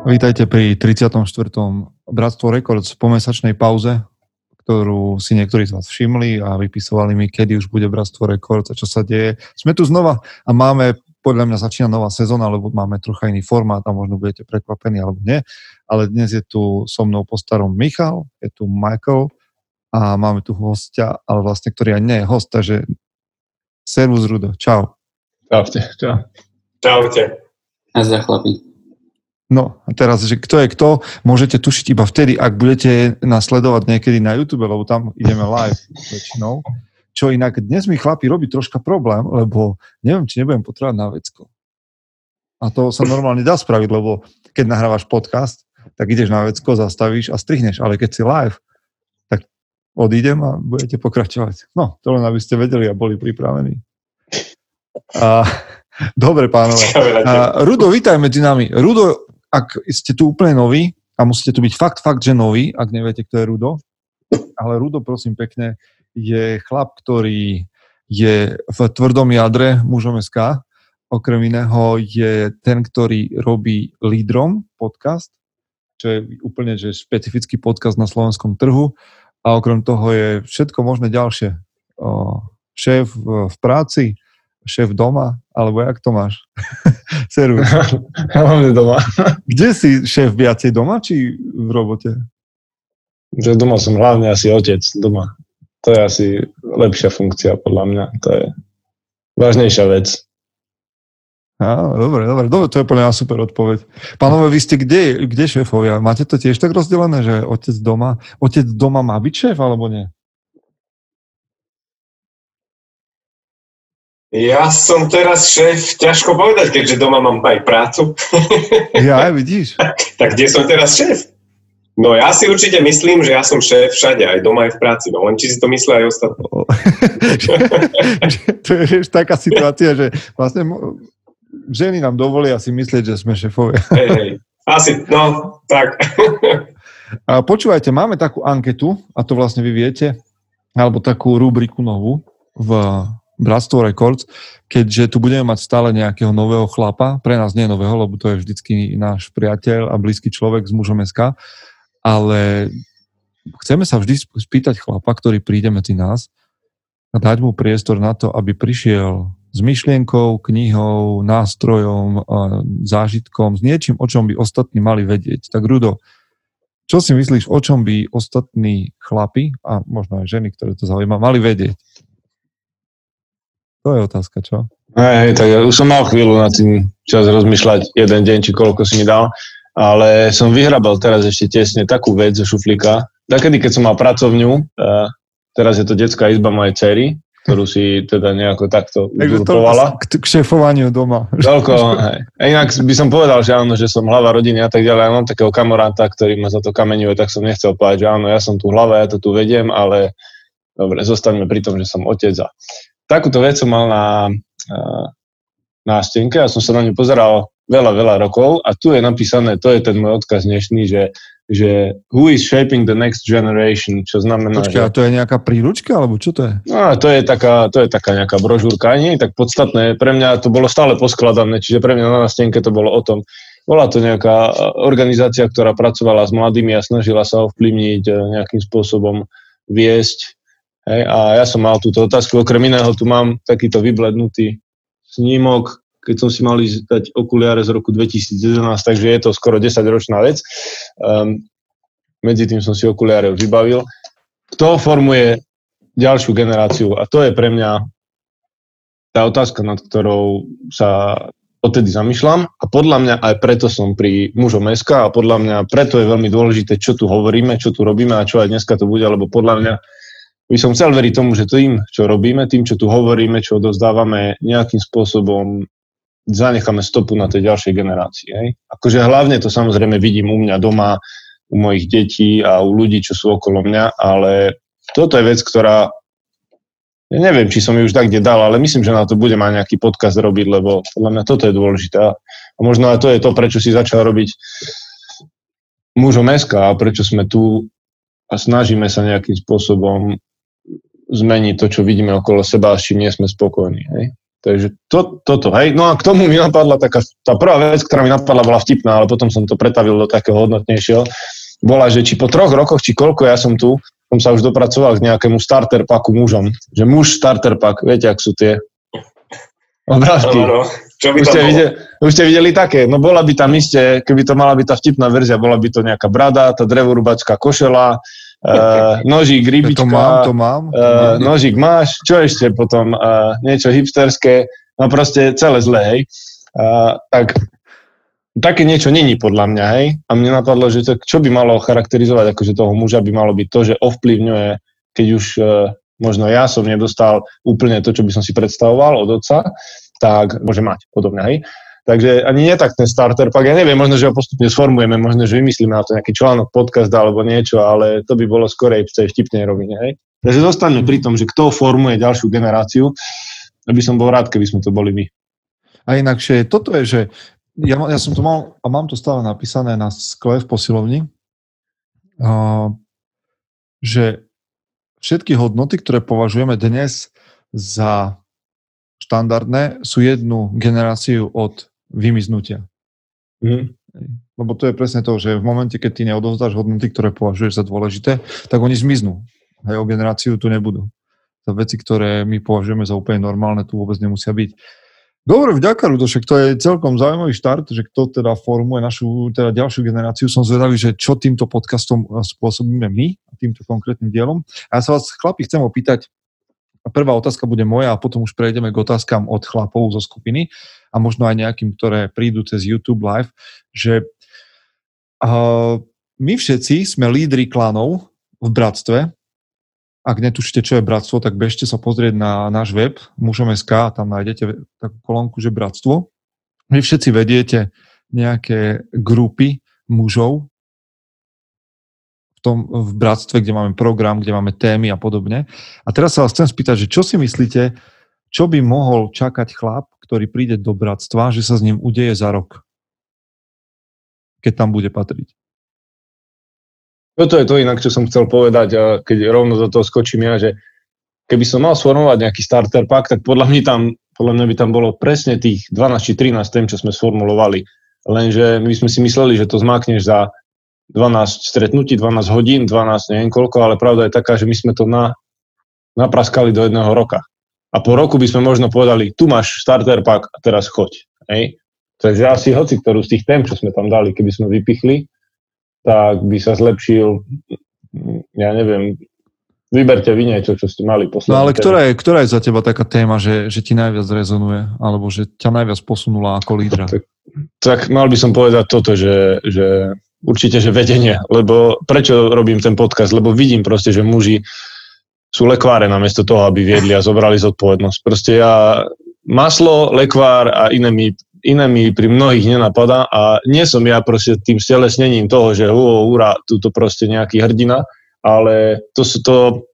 Vítajte pri 34. Bratstvo records po mesačnej pauze, ktorú si niektorí z vás všimli a vypisovali mi, kedy už bude Bratstvo records a čo sa deje. Sme tu znova a máme, podľa mňa začína nová sezóna, lebo máme trocha iný formát a možno budete prekvapení alebo nie. Ale dnes je tu so mnou po starom Michal, je tu Michael a máme tu hostia, ale vlastne ktorý aj nie je host, takže servus Rudo, čau. Čaute, čau. Čaute. A za chlapi. No a teraz, že kto je kto, môžete tušiť iba vtedy, ak budete nasledovať niekedy na YouTube, lebo tam ideme live väčšinou. Čo inak dnes mi chlapi robí troška problém, lebo neviem, či nebudem potrebovať na vecko. A to sa normálne dá spraviť, lebo keď nahrávaš podcast, tak ideš na vecko, zastavíš a strihneš, ale keď si live, tak odídem a budete pokračovať. No, to len aby ste vedeli a boli pripravení. A, dobre, pánové. A, Rudo, vítaj medzi nami. Rudo, ak ste tu úplne noví, a musíte tu byť fakt, že noví, ak neviete, kto je Rudo, ale Rudo, prosím pekne, je chlap, ktorý je v tvrdom jadre Mužom SK. Okrem iného je ten, ktorý robí Lídrom podcast, čo je úplne že špecifický podcast na slovenskom trhu a okrem toho je všetko možné ďalšie. Šéf v práci, šéf doma, alebo jak to máš? Servus. Hlavne doma. Kde si šéf viacej doma, či v robote? Že doma som hlavne asi otec doma. To je asi lepšia funkcia podľa mňa. To je vážnejšia vec. Dobre, to je podľa mňa super odpoveď. Pánové, vy ste kde šéfovia? Máte to tiež tak rozdelené, že otec doma má byť šéf, alebo nie? Ja som teraz šéf, ťažko povedať, keďže doma mám aj prácu. Ja, vidíš. Tak kde som teraz šéf? No ja si určite myslím, že ja som šéf všade, aj doma, aj v práci. No len či si to myslia aj ostatní. To je taká situácia, že vlastne ženy nám dovolia si myslieť, že sme šéfovia. Hej. Asi, no, tak. A počúvajte, máme takú anketu, a to vlastne vy viete, alebo takú rubriku novú v Bratstvo Records, keďže tu budeme mať stále nejakého nového chlapa, pre nás nie nového, lebo to je vždycky náš priateľ a blízky človek z Mužom SK, ale chceme sa vždy spýtať chlapa, ktorý príde medzi nás a dať mu priestor na to, aby prišiel s myšlienkou, knihou, nástrojom, zážitkom, s niečím, o čom by ostatní mali vedieť. Tak Rudo, čo si myslíš, o čom by ostatní chlapi a možno aj ženy, ktoré to zaujíma, mali vedieť? To je otázka, čo? Hej, tak ja už som mal chvíľu nad tým čas rozmýšľať jeden deň, či koľko si mi dal, ale som vyhrabal teraz ešte tesne takú vec zo šuflíka. Takedy, keď som mal pracovňu, teraz je to detská izba mojej dcery, ktorú si teda nejako takto uzurpovala. K šéfovaniu doma. Toľko, hej. A inak by som povedal, že áno, že som hlava rodiny a tak ďalej. Ja mám takého kamaráta, ktorý ma za to kameňuje, tak som nechcel povedať, že áno, ja som tu hlava, ja to tu vediem, ale dobre, zostaňme pri tom, že som otec. Takúto vec som mal na stenke a som sa na ňu pozeral veľa rokov a tu je napísané, to je ten môj odkaz dnešný, že who is shaping the next generation, čo znamená... Počkaj, a to je nejaká príručka, alebo čo to je? No, to je taká nejaká brožúrka, nie je tak podstatné, pre mňa to bolo stále poskladané, čiže pre mňa na stenke to bolo o tom. Bola to nejaká organizácia, ktorá pracovala s mladými a snažila sa ovplyvniť nejakým spôsobom viesť. Hej, a ja som mal túto otázku, okrem iného tu mám takýto vyblednutý snímok, keď som si mal ísť dať okuliare z roku 2011, takže je to skoro 10-ročná vec. Medzi tým som si okuliare už vybavil. Kto formuje ďalšiu generáciu? A to je pre mňa tá otázka, nad ktorou sa odtedy zamýšľam a podľa mňa aj preto som pri Mužom SK a podľa mňa preto je veľmi dôležité, čo tu hovoríme, čo tu robíme a čo aj dneska to bude, lebo podľa mňa by som chcel veriť tomu, že tým, čo robíme, tým, čo tu hovoríme, čo odovzdávame, nejakým spôsobom zanecháme stopu na tej ďalšej generácii. Hej? Akože hlavne to samozrejme vidím u mňa doma, u mojich detí a u ľudí, čo sú okolo mňa, ale toto je vec, ktorá, ja neviem, či som ju už tak kde dal, ale myslím, že na to budem aj nejaký podcast robiť, lebo podľa mňa toto je dôležité. A možno aj to je to, prečo si začal robiť Mužom SK a prečo sme tu a snažíme sa nejakým spôsobom zmeniť to, čo vidíme okolo seba, s čím nie sme spokojní. Hej? Takže toto, hej. No a k tomu mi napadla taká, tá prvá vec, ktorá mi napadla, bola vtipná, ale potom som to pretavil do takého hodnotnejšieho, bola, že či po 3 rokoch, či koľko ja som tu, som sa už dopracoval k nejakému starter packu mužom. Že muž starter pack, viete, ak sú tie obrázky. No. Čo by už ste videli také, no bola by tam iste, keby to mala byť tá vtipná verzia, bola by to nejaká brada, tá drevorúbačka košela, nožík, rybička. To mám. Nožík máš, čo ešte potom? Niečo hipsterské, no proste celé zlé, hej. Tak, také niečo není podľa mňa, hej. A mne napadlo, že to, čo by malo charakterizovať akože toho muža, by malo byť to, že ovplyvňuje, keď už možno ja som nedostal úplne to, čo by som si predstavoval od otca, tak môže mať podobne, hej. Takže ani nie tak ten starter pak, ja neviem, možno, že ho postupne sformujeme, možno, že vymyslíme na to nejaký článok, podcast alebo niečo, ale to by bolo skorej v tej vtipnej rovine, hej. Takže zostaňme pri tom, že kto formuje ďalšiu generáciu, aby som bol rád, keby sme to boli my. A inakšie, toto je, že ja som to mal, a mám to stále napísané na skle v posilovni, že všetky hodnoty, ktoré považujeme dnes za štandardné, sú jednu generáciu od vymiznutia. Mm. Lebo to je presne to, že v momente, keď ty neodovzdáš hodnoty, ktoré považuješ za dôležité, tak oni zmiznú. Hej, o generáciu tu nebudú. Za veci, ktoré my považujeme za úplne normálne, tu vôbec nemusia byť. Dobre, vďaka, Rudo, však to je celkom zaujímavý štart, že kto teda formuje našu teda ďalšiu generáciu. Som zvedavý, že čo týmto podcastom spôsobíme my, týmto konkrétnym dielom. A ja sa vás, chlapi, chcem opýtať. Prvá otázka bude moja a potom už prejdeme k otázkam od chlapov zo skupiny a možno aj nejakým, ktoré prídu cez YouTube live, že my všetci sme lídri klanov v bratstve. Ak netušíte, čo je bratstvo, tak bežte sa pozrieť na náš web Mužom SK a tam nájdete takú kolónku, že bratstvo. Vy všetci vediete nejaké grupy mužov v bratstve, kde máme program, kde máme témy a podobne. A teraz sa vás chcem spýtať, že čo si myslíte, čo by mohol čakať chlap, ktorý príde do bratstva, že sa s ním udeje za rok, keď tam bude patriť? Toto je to inak, čo som chcel povedať, keď rovno do toho skočím ja, že keby som mal sformovať nejaký starter pack, tak podľa mňa by tam bolo presne tých 12 či 13 tém, čo sme sformulovali. Lenže my sme si mysleli, že to zmákneš za 12 stretnutí, 12 hodín, 12 neviem koľko, ale pravda je taká, že my sme to napraskali do 1 roka. A po roku by sme možno povedali, tu máš starter pack a teraz choď. Hej? Takže asi hoci ktorú z tých tém, čo sme tam dali, keby sme vypichli, tak by sa zlepšil, ja neviem, vyberte vy niečo, čo ste mali posledné. No ale ktorá je za teba taká téma, že ti najviac rezonuje, alebo že ťa najviac posunula ako lídra? Tak mal by som povedať toto, že určite, že vedenie, lebo prečo robím ten podcast, lebo vidím proste, že muži sú lekváre namiesto toho, aby viedli a zobrali zodpovednosť. Proste ja maslo, lekvár a iné mi pri mnohých nenapadá a nie som ja proste tým stelesnením toho, že hurá, tu proste nejaký hrdina, ale to sú to,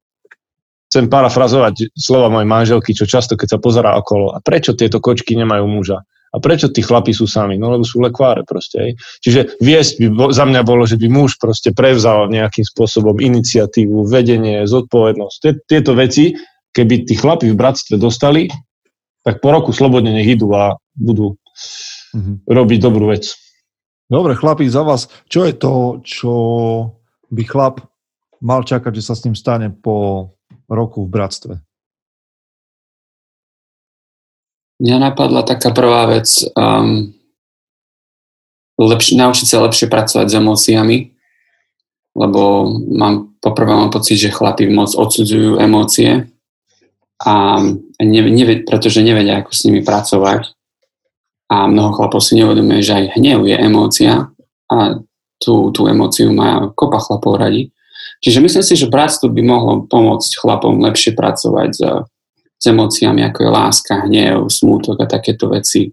chcem parafrazovať slova mojej manželky, čo často, keď sa pozerá okolo, a prečo tieto kočky nemajú muža? A prečo tí chlapi sú sami? No lebo sú lekváre proste. Hej. Čiže viesť by za mňa bolo, že by muž proste prevzal nejakým spôsobom iniciatívu, vedenie, zodpovednosť. Tieto veci, keby tí chlapi v bratstve dostali, tak po roku slobodne nech idú a budú robiť dobrú vec. Dobre, chlapi, za vás, čo je to, čo by chlap mal čakať, že sa s ním stane po roku v bratstve? Mňa napadla taká prvá vec, naučiť sa lepšie pracovať s emóciami, lebo mám pocit, že chlapi moc odsudzujú emócie a pretože nevedia, ako s nimi pracovať. A mnoho chlapov si neuvedomuje, že aj hnev je emócia a tú emóciu má kopa chlapov radi. Čiže myslím si, že bratstvo by mohlo pomôcť chlapom lepšie pracovať s emóciami, ako je láska, hnev, smútok a takéto veci,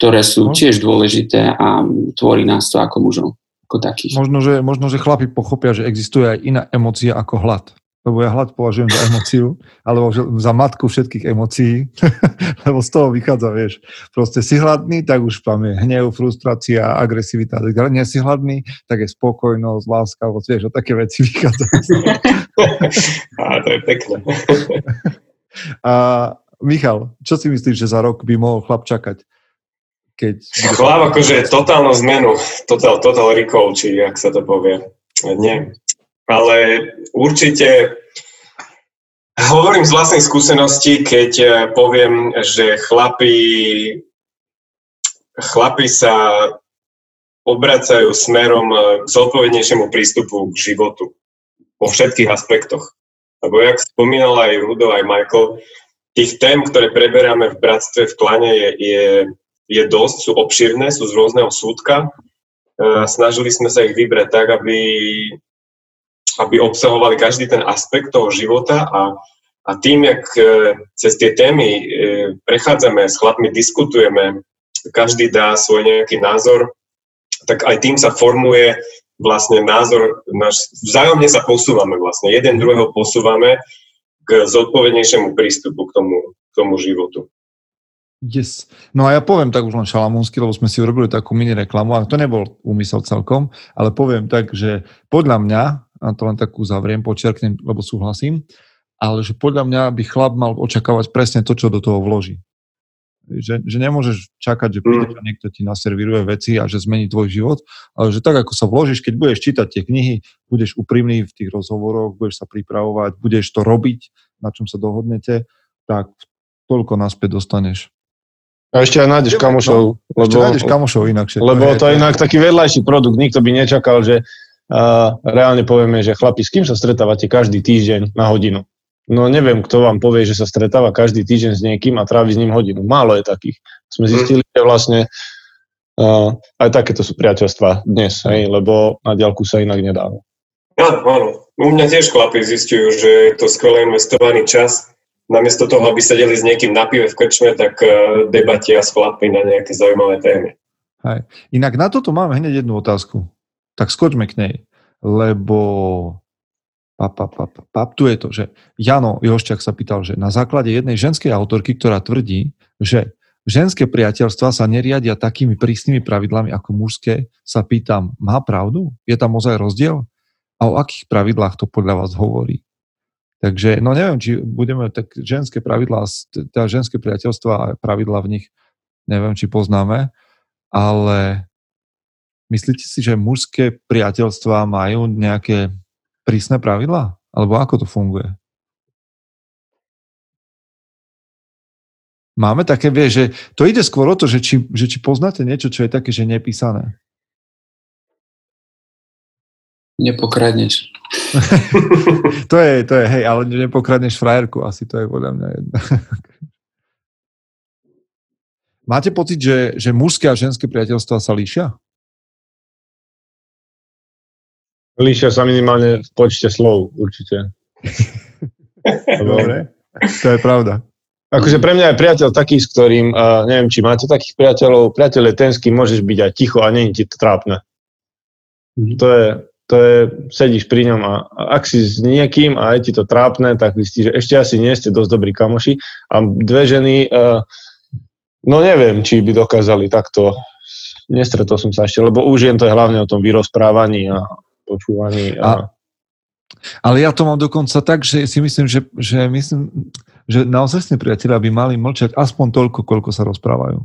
ktoré sú tiež dôležité a tvorí nás to ako mužov, ako takých. Možno, že chlapi pochopia, že existuje aj iná emócia ako hlad. Lebo ja hlad považujem za emóciu, alebo za matku všetkých emócií, lebo z toho vychádza, vieš. Proste si hladný, tak už tam je hnev, frustrácia, agresivita. Nie si hladný, tak je spokojnosť, láska, alebo vieš, o také veci vychádza. To je pekné. A Michal, čo si myslíš, že za rok by mohol chlap čakať? Chlap akože totálnu zmenu, total recall, či jak sa to povie. Nie. Ale určite hovorím z vlastnej skúsenosti, keď poviem, že chlapi sa obracajú smerom k zodpovednejšiemu prístupu k životu vo všetkých aspektoch. Lebo jak spomínal aj Rudo, aj Michael, tých tém, ktoré preberáme v bratstve, v klane je dosť, sú obširné, sú z rôzneho súdka. Snažili sme sa ich vybrať tak, aby obsahovali každý ten aspekt toho života a tým, jak cez tie témy prechádzame, s chlapmi diskutujeme, každý dá svoj nejaký názor, tak aj tým sa formuje vlastne názor náš, vzájomne sa posúvame vlastne, jeden druhého posúvame k zodpovednejšiemu prístupu k tomu životu. Yes. No a ja poviem tak už len šalamúnsky, lebo sme si urobili takú mini reklamu, a to nebol úmysel celkom, ale poviem tak, že podľa mňa, a to len takú zavriem, počiarknem, lebo súhlasím, ale že podľa mňa by chlap mal očakávať presne to, čo do toho vloží. Že nemôžeš čakať, že príde, že niekto ti naservíruje veci a že zmení tvoj život, ale že tak, ako sa vložíš, keď budeš čítať tie knihy, budeš úprimný v tých rozhovoroch, budeš sa pripravovať, budeš to robiť, na čom sa dohodnete, tak toľko naspäť dostaneš. A ešte aj nájdeš kamošov. Ešte nájdeš kamošov inakšie. Lebo to je inak taký vedľajší produkt, nikto by nečakal, že reálne povieme, že chlapi, s kým sa stretávate každý týždeň na hodinu? No neviem, kto vám povie, že sa stretáva každý týždeň s niekým a trávi s ním hodinu. Málo je takých. Sme zistili, že vlastne aj takéto sú priateľstvá dnes, hej, lebo na diaľku sa inak nedáva. Áno. U mňa tiež chlapi zistujú, že je to skvelé investovaný čas. Namiesto toho, aby sedeli s niekým na pive v krčme, tak debatia s chlapmi na nejaké zaujímavé témy. Hej. Inak na toto mám hneď jednu otázku. Tak skočme k nej, lebo... Tu je to, že Jano Jošťák sa pýtal, že na základe jednej ženskej autorky, ktorá tvrdí, že ženské priateľstvá sa neriadia takými prísnymi pravidlami ako mužské, sa pýtam, má pravdu? Je tam ozaj rozdiel? A o akých pravidlách to podľa vás hovorí? Takže, no neviem, či budeme tak ženské pravidlá, teda ženské priateľstvá a pravidlá v nich, neviem, či poznáme, ale myslíte si, že mužské priateľstvá majú nejaké prísne pravidlá? Alebo ako to funguje? Máme také, vieš, že to ide skôr o to, že či poznáte niečo, čo je také, že nepísané. Nepokradneš. to je, hej, ale nepokradneš frajerku, asi to je podľa mňa jedna. Máte pocit, že mužské a ženské priateľstvá sa líšia? Líšia sa minimálne v počte slov, určite. Dobre, to je pravda. Akože pre mňa je priateľ taký, s ktorým, neviem, či máte takých priateľov, priateľ je ten, s kým môžeš byť aj ticho a nie je ti to trápne. To je, sedíš pri ňom a ak si s niekým a je ti to trápne, tak zistíš, že ešte asi nie ste dosť dobrí kamoši. A dve ženy, no neviem, či by dokázali takto. Nestretol som sa ešte, lebo už jen to je hlavne o tom vyrozprávaní a počúvaní. Ale ja to mám dokonca tak, že si myslím, že naozaj priatelia by mali mlčať aspoň toľko, koľko sa rozprávajú.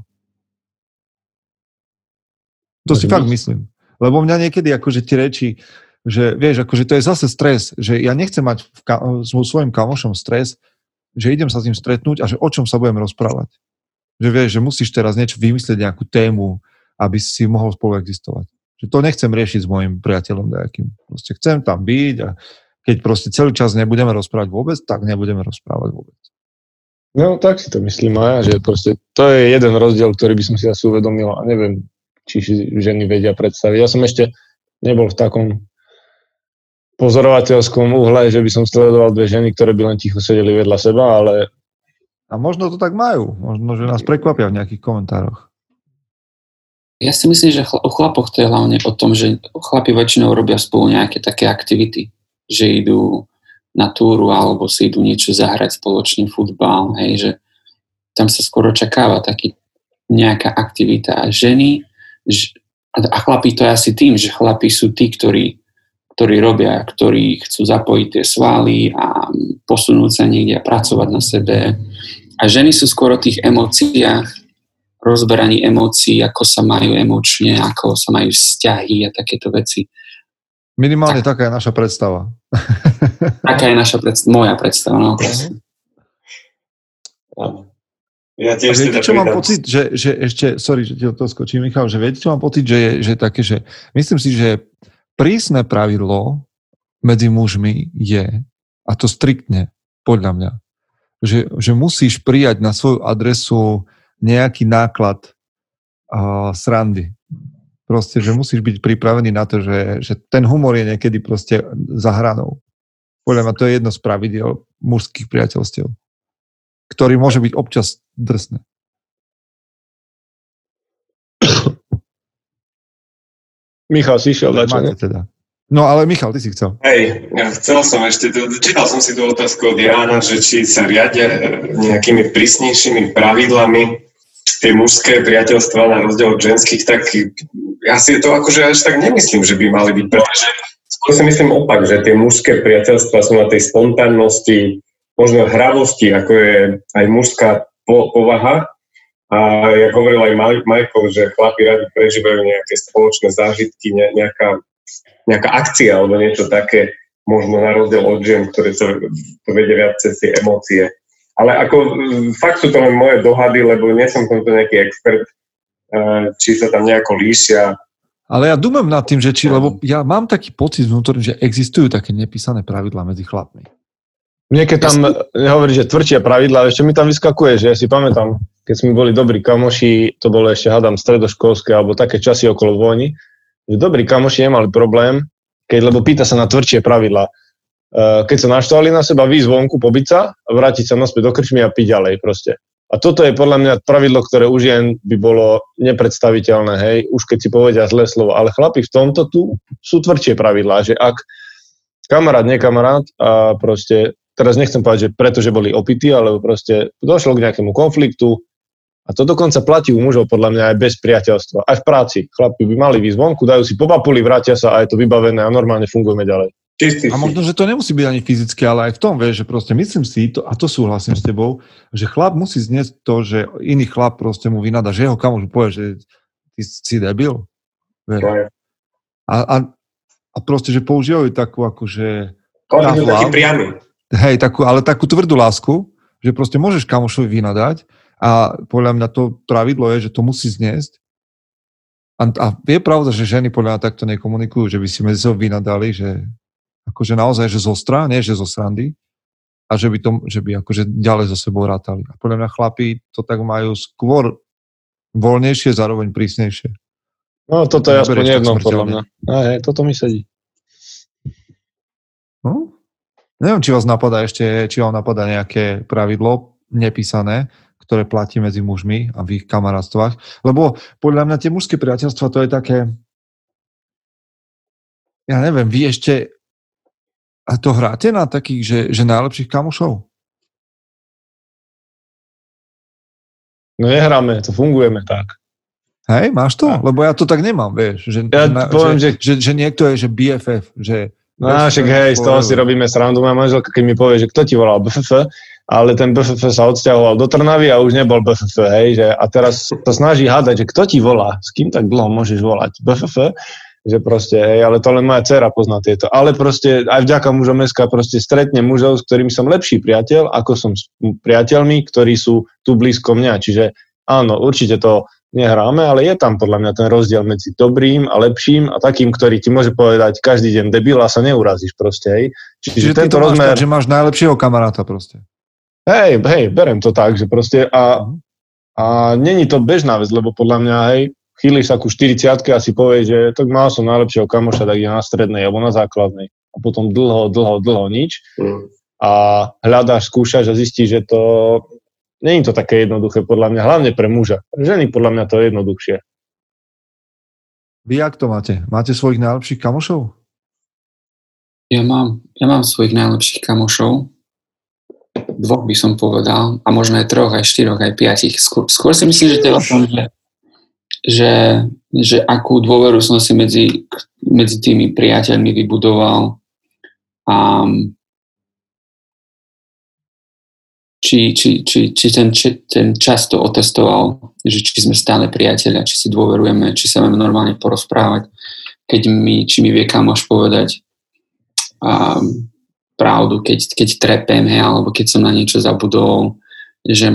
To si fakt myslím. Lebo mňa niekedy akože tie reči, že vieš, akože to je zase stres, že ja nechcem mať svojim kamošom stres, že idem sa s ním stretnúť a že o čom sa budem rozprávať. Že vieš, že musíš teraz niečo vymyslieť, nejakú tému, aby si mohol spolu existovať. Že to nechcem riešiť s môjim priateľom nejakým. Proste chcem tam byť a keď proste celý čas nebudeme rozprávať vôbec, tak nebudeme rozprávať vôbec. No tak si to myslím aj, že proste to je jeden rozdiel, ktorý by som si asi uvedomil a neviem, či ženy vedia predstaviť. Ja som ešte nebol v takom pozorovateľskom uhle, že by som sledoval dve ženy, ktoré by len ticho sedeli vedľa seba, ale... A možno to tak majú, možno, že nás prekvapia v nejakých komentároch. Ja si myslím, že o chlapoch to je hlavne o tom, že chlapi väčšinou robia spolu nejaké také aktivity, že idú na túru alebo si idú niečo zahrať spoločný futbal, hej, že tam sa skoro očakáva taký nejaká aktivita a ženy a chlapi to je asi tým, že chlapi sú tí, ktorí robia, ktorí chcú zapojiť tie svaly a posunúť sa niekde a pracovať na sebe a A ženy sú skôr o tých emóciách, rozberaní emócií, ako sa majú emočne, ako sa majú vzťahy a takéto veci. Minimálne taká je naša predstava. Taká je naša predstava, moja predstava. No, ja tiež viete, čo mám pocit, že ešte, sorry, že ti do toho skočím, Michal, že viete, čo mám pocit, že také, že myslím si, že prísne pravidlo medzi mužmi je, a to striktne, podľa mňa, že musíš prijať na svoju adresu nejaký náklad srandy. Proste, že musíš byť pripravený na to, že ten humor je niekedy proste za hranou. Podľa mňa to je jedno z pravidiel mužských priateľstiev, ktorý môže byť občas drsný. Michal, si išiel dačo, teda. No ale Michal, ty si chcel. Hej, ja chcel som ešte, čítal som si tú otázku od Jána, že či sa riadia nejakými prísnejšími pravidlami tie mužské priateľstvá na rozdiel od ženských, tak ja si to akože až tak nemyslím, že by mali byť, pretože skôr si myslím opak, že tie mužské priateľstvá sú na tej spontánnosti, možno hravosti, ako je aj mužská povaha. A jak hovoril aj Michael, že chlapi radi prežívajú nejaké spoločné zážitky, nejaká akcia alebo niečo také, možno na rozdiel od žien, ktoré to vedia viac cez tie emócie. Ale ako fakt sú to len moje dohady, lebo nie som tomto nejaký expert, či sa tam nejako líšia. Ale ja dúmam nad tým, že či, lebo ja mám taký pocit vnútorný, že existujú také nepísané pravidlá medzi chlapmi. Niekedy tam hovorí, že tvrdšie pravidlá, ešte mi tam vyskakuje, že ja si pamätám, keď sme boli dobrí kamoši, to bolo ešte, hádam, stredoškolské, alebo také časy okolo vojny, že dobrí kamoši nemali problém, lebo pýta sa na tvrdšie pravidlá. Keď sa naštvali na seba, výjsť vonku, pobiť sa a vrátiť sa naspäť do krčmy a piť ďalej proste. A toto je podľa mňa pravidlo, ktoré už jen by bolo nepredstaviteľné, hej, už keď si povedia zlé slovo. Ale chlapi v tomto tu sú tvrdšie pravidlá, že ak kamarát, nekamarát a proste teraz nechcem povedať, že pretože boli opití, alebo proste došlo k nejakému konfliktu a to dokonca platí u mužov podľa mňa aj bez priateľstva. Aj v práci. Chlapi by mali výjsť vonku, dajú si popapuli, vrátia sa a je to vybavené a normálne fungujeme ďalej. Čistý. A možno, že to nemusí byť ani fyzicky, ale aj v tom, vieš, že proste myslím si, to, a to súhlasím s tebou, že chlap musí znieť to, že iný chlap proste mu vynada, že jeho kamoš mu povie, že ty si debil. Vieš. A proste, že používajú takú akože... Hej, takú tvrdú lásku, že proste môžeš kamošovi vynadať a podľa mňa to pravidlo je, že to musí zniesť. A je pravda, že ženy podľa mňa takto nekomunikujú, že by si medzi sebou vynadali, že akože naozaj, že zo strany, nie že zo srandy a že by akože ďalej so sebou rátali. A podľa mňa chlapi to tak majú skôr voľnejšie, zároveň prísnejšie. No toto je aspoň jedno podľa mňa. Hej, toto mi sedí. No? Neviem, či vás napadá ešte, či vám napadá nejaké pravidlo nepísané, ktoré platí medzi mužmi a v ich kamarátstvách. Lebo podľa mňa tie mužské priateľstva to je také, ja neviem, vy ešte a to hráte na takých, že najlepších kamošov? No nehráme, to fungujeme tak. Hej, máš to? Tak. Lebo ja to tak nemám, vieš. Že, ja poviem, že niekto je, že BFF, že no, však hej, z toho si robíme srandu. Moja manželka, keď mi povie, že kto ti volal BFF, ale ten BFF sa odsťahoval do Trnavy a už nebol BFF, hej, že a teraz to snaží hádať, že kto ti volá, s kým tak dlho môžeš volať BFF, že proste, hej, ale to len moja dcera pozná tieto. Ale proste aj vďaka Mužom SK proste stretnem mužov, s ktorými som lepší priateľ, ako som s priateľmi, ktorí sú tu blízko mňa. Čiže áno, určite to nehráme, ale je tam podľa mňa ten rozdiel medzi dobrým a lepším a takým, ktorý ti môže povedať každý deň debil a sa neurazíš proste, hej. Čiže tento rozmer... Že máš najlepšieho kamaráta proste. Hej, berem to tak, že proste a není to bežná vec, lebo podľa mňa, hej, chýliš sa ku 40-ke a si povieš, že tak mal som najlepšieho kamoša, tak je na strednej alebo na základnej a potom dlho nič a hľadáš, skúšaš a zistíš, že to... Není to také jednoduché podľa mňa, hlavne pre muža. Ženy podľa mňa to je jednoduchšie. Vy jak to máte? Máte svojich najlepších kamošov? Ja mám svojich najlepších kamošov. Dvoch by som povedal. A možno aj troch, aj štyroch, aj piatich. Skôr si myslím, že to je vlastne, že akú dôveru som si medzi tými priateľmi vybudoval a či ten čas to otestoval, že či sme stále priatelia, či si dôverujeme, či sa máme normálne porozprávať, či mi vie kamoš povedať pravdu, keď trepem, alebo keď som na niečo zabudol, že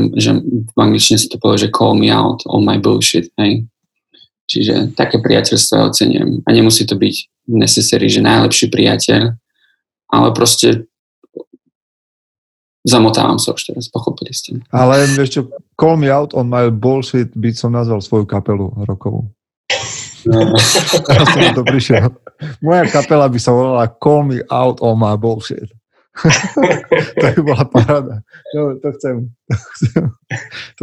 v angličtine sa to povie, že call me out on my bullshit, hej. Čiže také priateľstvo ocením. A nemusí to byť necessary, že najlepší priateľ, ale proste zamotávam sa už teraz, pochopili ste. Ale vieš čo, call me out on my bullshit by som nazval svoju kapelu rokovú. No. Ja som to prišiel. Moja kapela by sa volala Call me out on my bullshit. To by bola paráda. No, to chcem.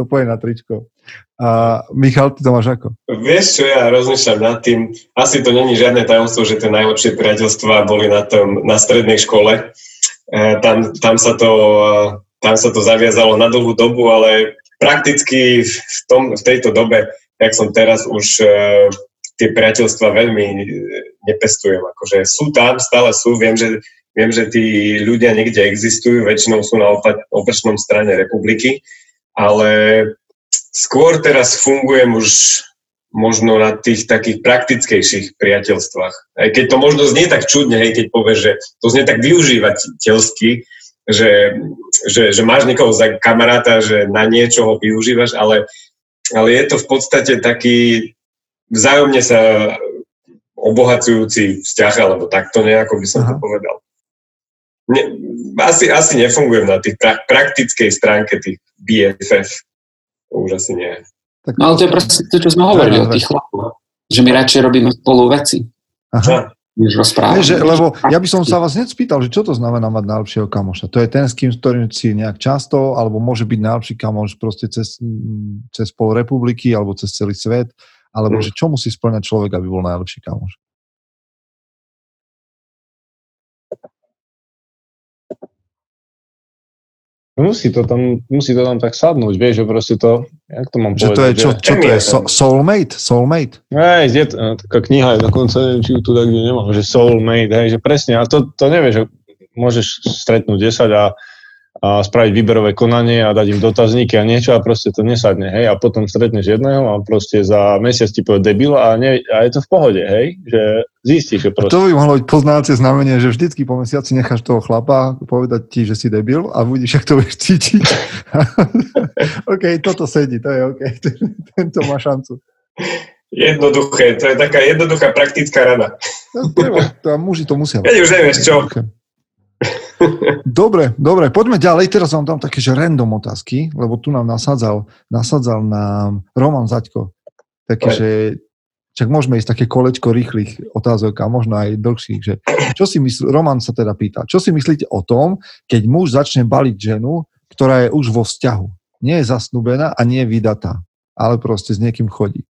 To pojem na tričko. A Michal, ty to máš ako? Vieš čo, ja rozmýšľam nad tým. Asi to není žiadne tajomstvo, že tie najlepšie priateľstvá boli na strednej škole. Tam sa to zaviazalo na dlhú dobu, ale prakticky v tejto dobe, jak som teraz, už tie priateľstva veľmi nepestujem. Akože sú tam, stále sú, viem, že tí ľudia niekde existujú, väčšinou sú na opačnom strane republiky, ale skôr teraz fungujem už možno na tých takých praktickejších priateľstvách. Aj keď to možno znie tak čudne, hej, keď povieš, že to znie tak využívateľsky, že máš niekoho za kamaráta, že na niečo ho využívaš, ale je to v podstate taký vzájomne sa obohacujúci vzťah, alebo takto nejako by som to povedal. Asi nefungujem na tých praktickej stránke tých BFF. To už asi nie. Tak, no ale to je proste to, čo sme hovorili o tých chlapov. Že my radšej robíme spolu veci. Aha. Než rozprávame. Lebo ja by som sa vás hneď spýtal, že čo to znamená mať najlepšieho kamoša. To je ten, s ktorým si nejak často, alebo môže byť najlepší kamoš proste cez pol republiky, alebo cez celý svet. Alebo že čo musí spĺňať človek, aby bol najlepší kamoš. Musí to tam tak sadnúť, vieš, že proste to, jak to mám že povedať? To je, čo to je? Soulmate? Hej, taká kniha je dokonca, neviem, či ju tu tak nemám, že soulmate, hej, že presne, a to nevieš, môžeš stretnúť 10 a spraviť výberové konanie a dať im dotazníky a niečo a proste to nesadne, hej, a potom stretneš jedného a proste za mesiac ti povie debil a je to v pohode, hej, že zistíš, že proste. A to by mohlo byť poznávacie znamenie, že vždycky po mesiaci necháš toho chlapa povedať ti, že si debil a budíš, ak to budeš cítiť. OK, toto sedí, to je OK, tento má šancu. Jednoduché, to je taká jednoduchá praktická rada. A muži to musia. Ja už nevieš čo. Okay. Dobre, poďme ďalej, teraz vám dám také, že random otázky, lebo tu nám nasadzal nám Roman Zaďko, také, že čak môžeme ísť také kolečko rýchlych otázok a možno aj dlhších, že čo si myslí, Roman sa teda pýta, čo si myslíte o tom, keď muž začne baliť ženu, ktorá je už vo vzťahu, nie je zasnúbená a nie je vydatá, ale proste s niekým chodí?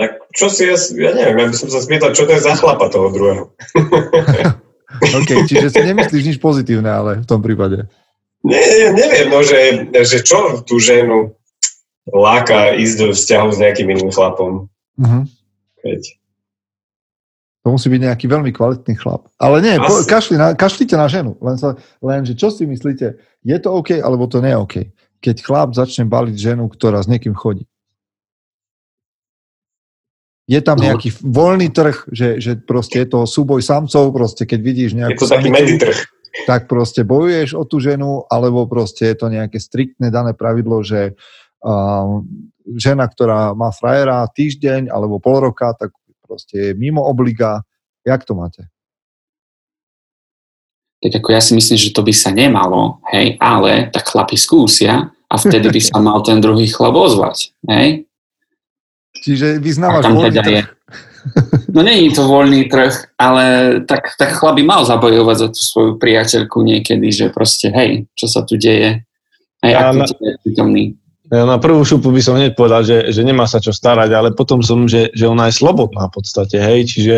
Tak čo si, ja neviem, ja by som sa spýtal, čo to je za chlapa toho druhého. OK, čiže si nemyslíš nič pozitívne, ale v tom prípade. Nie, neviem, no, že čo tú ženu láka ísť do vzťahu s nejakým iným chlapom. Uh-huh. To musí byť nejaký veľmi kvalitný chlap. Ale nie, kašlite na ženu. Len, že čo si myslíte, je to OK, alebo to nie je OK, keď chlap začne baliť ženu, ktorá s niekým chodí? Je tam nejaký voľný trh, že proste je to súboj samcov, proste keď vidíš nejakú samicu, tak proste bojuješ o tú ženu, alebo proste je to nejaké striktné dané pravidlo, že žena, ktorá má frajera týždeň alebo pol roka, tak proste je mimo obliga. Jak to máte? Tak ako ja si myslím, že to by sa nemalo, hej, ale tak chlapi skúsia a vtedy by sa mal ten druhý chlap ozvať, hej? Čiže vyznávaš voľný trh. Je. No nie je to voľný trh, ale tak chlap by mal zabojovať za tú svoju priateľku niekedy, že proste hej, čo sa tu deje. Hej, aký to je prítomný. Ja na prvú šupu by som hneď povedal, že nemá sa čo starať, ale potom som, že ona je slobodná v podstate, hej, čiže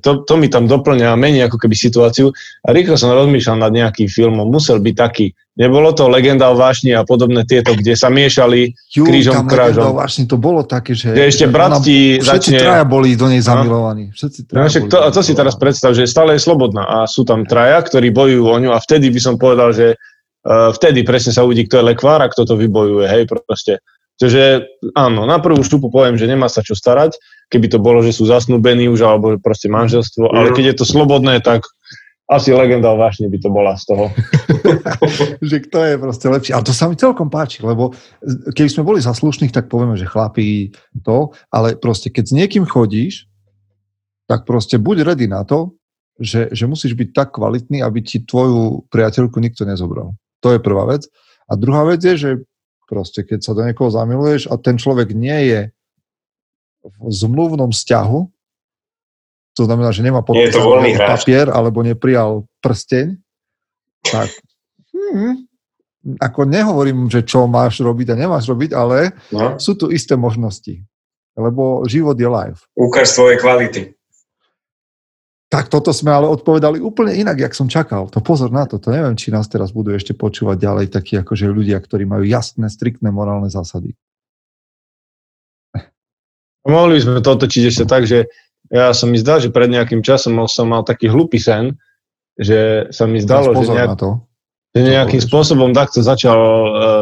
to mi tam doplňa a mení ako keby situáciu a rýchlo som rozmýšľal nad nejakým filmom, musel byť taký, nebolo to Legenda o vášni a podobné tieto, kde sa miešali krížom krážom. Legenda o vášni, to bolo také, že ešte brat ti začne... Všetci traja boli do nej zamilovaní. A to si teraz predstav, že stále je slobodná a sú tam traja, ktorí bojujú o ňu a vtedy by som povedal, že vtedy presne sa uvidí, kto je lekvár a kto to vybojuje, hej, proste. Čiže áno, na prvú štupu poviem, že nemá sa čo starať, keby to bolo, že sú zasnúbení už, alebo proste manželstvo, ale keď je to slobodné, tak asi Legenda o vášni by to bola z toho. Že kto je proste lepší. Ale to sa mi celkom páči, lebo keby sme boli za slušných, tak povieme, že chlapí to, ale proste keď s niekým chodíš, tak proste buď ready na to, že musíš byť tak kvalitný, aby ti tvoju priateľku nikto nezobral. To je prvá vec. A druhá vec je, že proste, keď sa do niekoho zamiluješ a ten človek nie je v zmluvnom vzťahu, to znamená, že nemá podpísaný papier alebo neprijal prsteň, tak ako nehovorím, že čo máš robiť a nemáš robiť, ale sú tu isté možnosti. Lebo život je live. Ukáž svoje kvality. Tak toto sme ale odpovedali úplne inak, jak som čakal. To pozor na to. To neviem, či nás teraz budú ešte počúvať ďalej takí akože ľudia, ktorí majú jasné, striktné morálne zásady. Mohli by sme to otočiť ešte tak, že ja som mi zdal, že pred nejakým časom som mal taký hlupý sen, že sa mi zdalo, že nejakým spôsobom takto začal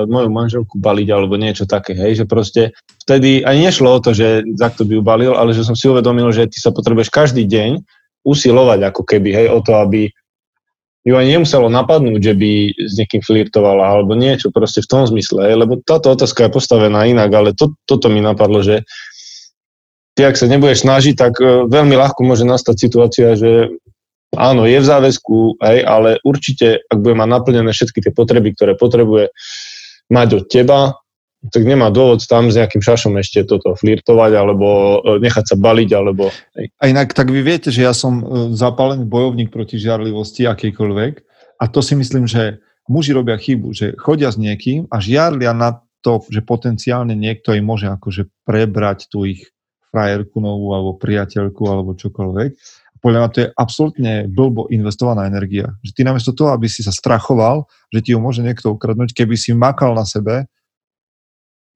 moju manželku baliť alebo niečo také, hej, že proste vtedy ani nešlo o to, že takto by ju balil, ale že som si uvedomil, že ty sa potrebuješ každý deň usilovať ako keby, hej, o to, aby ju ani nemuselo napadnúť, že by s niekým flirtovala, alebo niečo proste v tom zmysle, hej, lebo táto otázka je postavená inak, ale toto mi napadlo, že ty, ak sa nebudeš snažiť, tak veľmi ľahko môže nastať situácia, že áno, je v záväzku, hej, ale určite, ak bude mať naplnené všetky tie potreby, ktoré potrebuje mať od teba, tak nemá dôvod tam s nejakým šašom ešte toto flirtovať, alebo nechať sa baliť, alebo... A inak, tak vy viete, že ja som zapálený bojovník proti žiarlivosti akejkoľvek a to si myslím, že muži robia chybu, že chodia s niekým a žiarlia na to, že potenciálne niekto im môže akože prebrať tú ich frajerku novú, alebo priateľku, alebo čokoľvek. Podľa mňa to je absolútne blbo investovaná energia. Že ty namiesto toho, aby si sa strachoval, že ti ju môže niekto ukradnúť, keby si makal na sebe,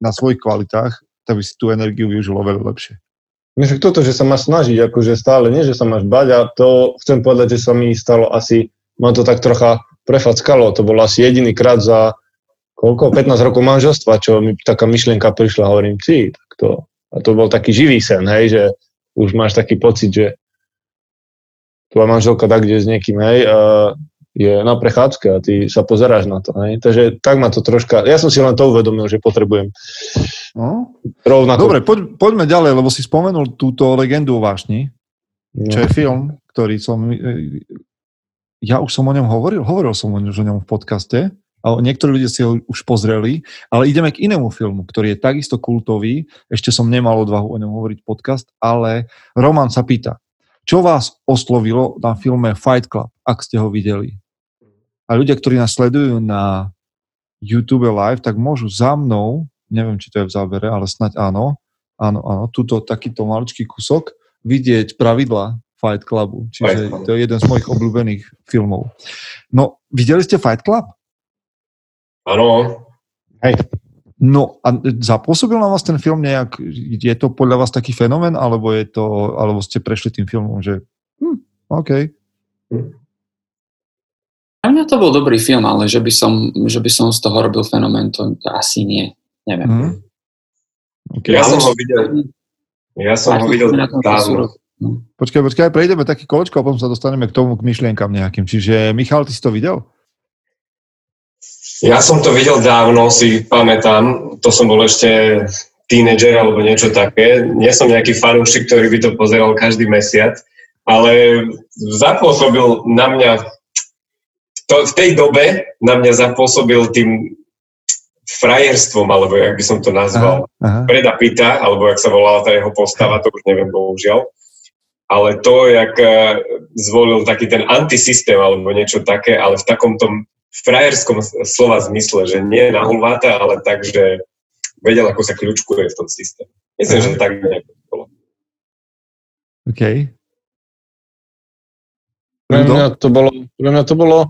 na svojich kvalitách, tak by si tú energiu využil oveľa lepšie. Však toto, že sa máš snažiť, akože stále, nie že sa máš bať, a to chcem povedať, že sa mi stalo asi, ma to tak trocha prefackalo, to bol asi jediný krát za 15 rokov manželstva, čo mi taká myšlienka prišla, hovorím, tak to, a to bol taký živý sen, hej, že už máš taký pocit, že tvoja manželka tak, kde s niekým, hej, je na prechádzke a ty sa pozeráš na to. Ne? Takže tak ma to troška... Ja som si len to uvedomil, že potrebujem rovnako... Dobre, poďme ďalej, lebo si spomenul túto Legendu o vášni, čo je film, ktorý som... Ja už som o ňom hovoril som už o ňom v podcaste a niektorí ľudia si ho už pozreli, ale ideme k inému filmu, ktorý je takisto kultový, ešte som nemal odvahu o ňom hovoriť podcast, ale Roman sa pýta, čo vás oslovilo na filme Fight Club, ak ste ho videli? A ľudia, ktorí nás sledujú na YouTube live, tak môžu za mnou, neviem, či to je v zábere, ale snáď áno, tuto takýto maličký kusok, vidieť pravidla Fight Clubu. Čiže to je jeden z mojich obľúbených filmov. No, videli ste Fight Club? Áno. Hej. No a zapôsobil na vás ten film nejak, je to podľa vás taký fenomén, alebo je to, alebo ste prešli tým filmom, že OK. A mňa to bol dobrý film, ale že by som z toho robil fenomén, to asi nie, neviem. Okay. Ja som ho videl dávno. Počkaj, prejdeme taký kolečko a potom sa dostaneme k tomu, k myšlienkam nejakým. Čiže Michal, ty si to videl? Ja som to videl dávno, si pamätám, to som bol ešte tínedžer alebo niečo také. Nie som nejaký fanúšik, ktorý by to pozeral každý mesiac, ale zapôsobil na mňa, v tej dobe na mňa zapôsobil tým frajerstvom, alebo jak by som to nazval, Brada Pitta, alebo jak sa volala tá jeho postava, to už neviem, bohužiaľ. Ale to, jak zvolil taký ten antisystém, alebo niečo také, ale v takomto v frajerskom slova zmysle, že nie na hulváta, ale tak, že vedel, ako sa kľúčkuje v tom systéme. Myslím, že to tak nejako bolo. OK. Pre mňa to bolo,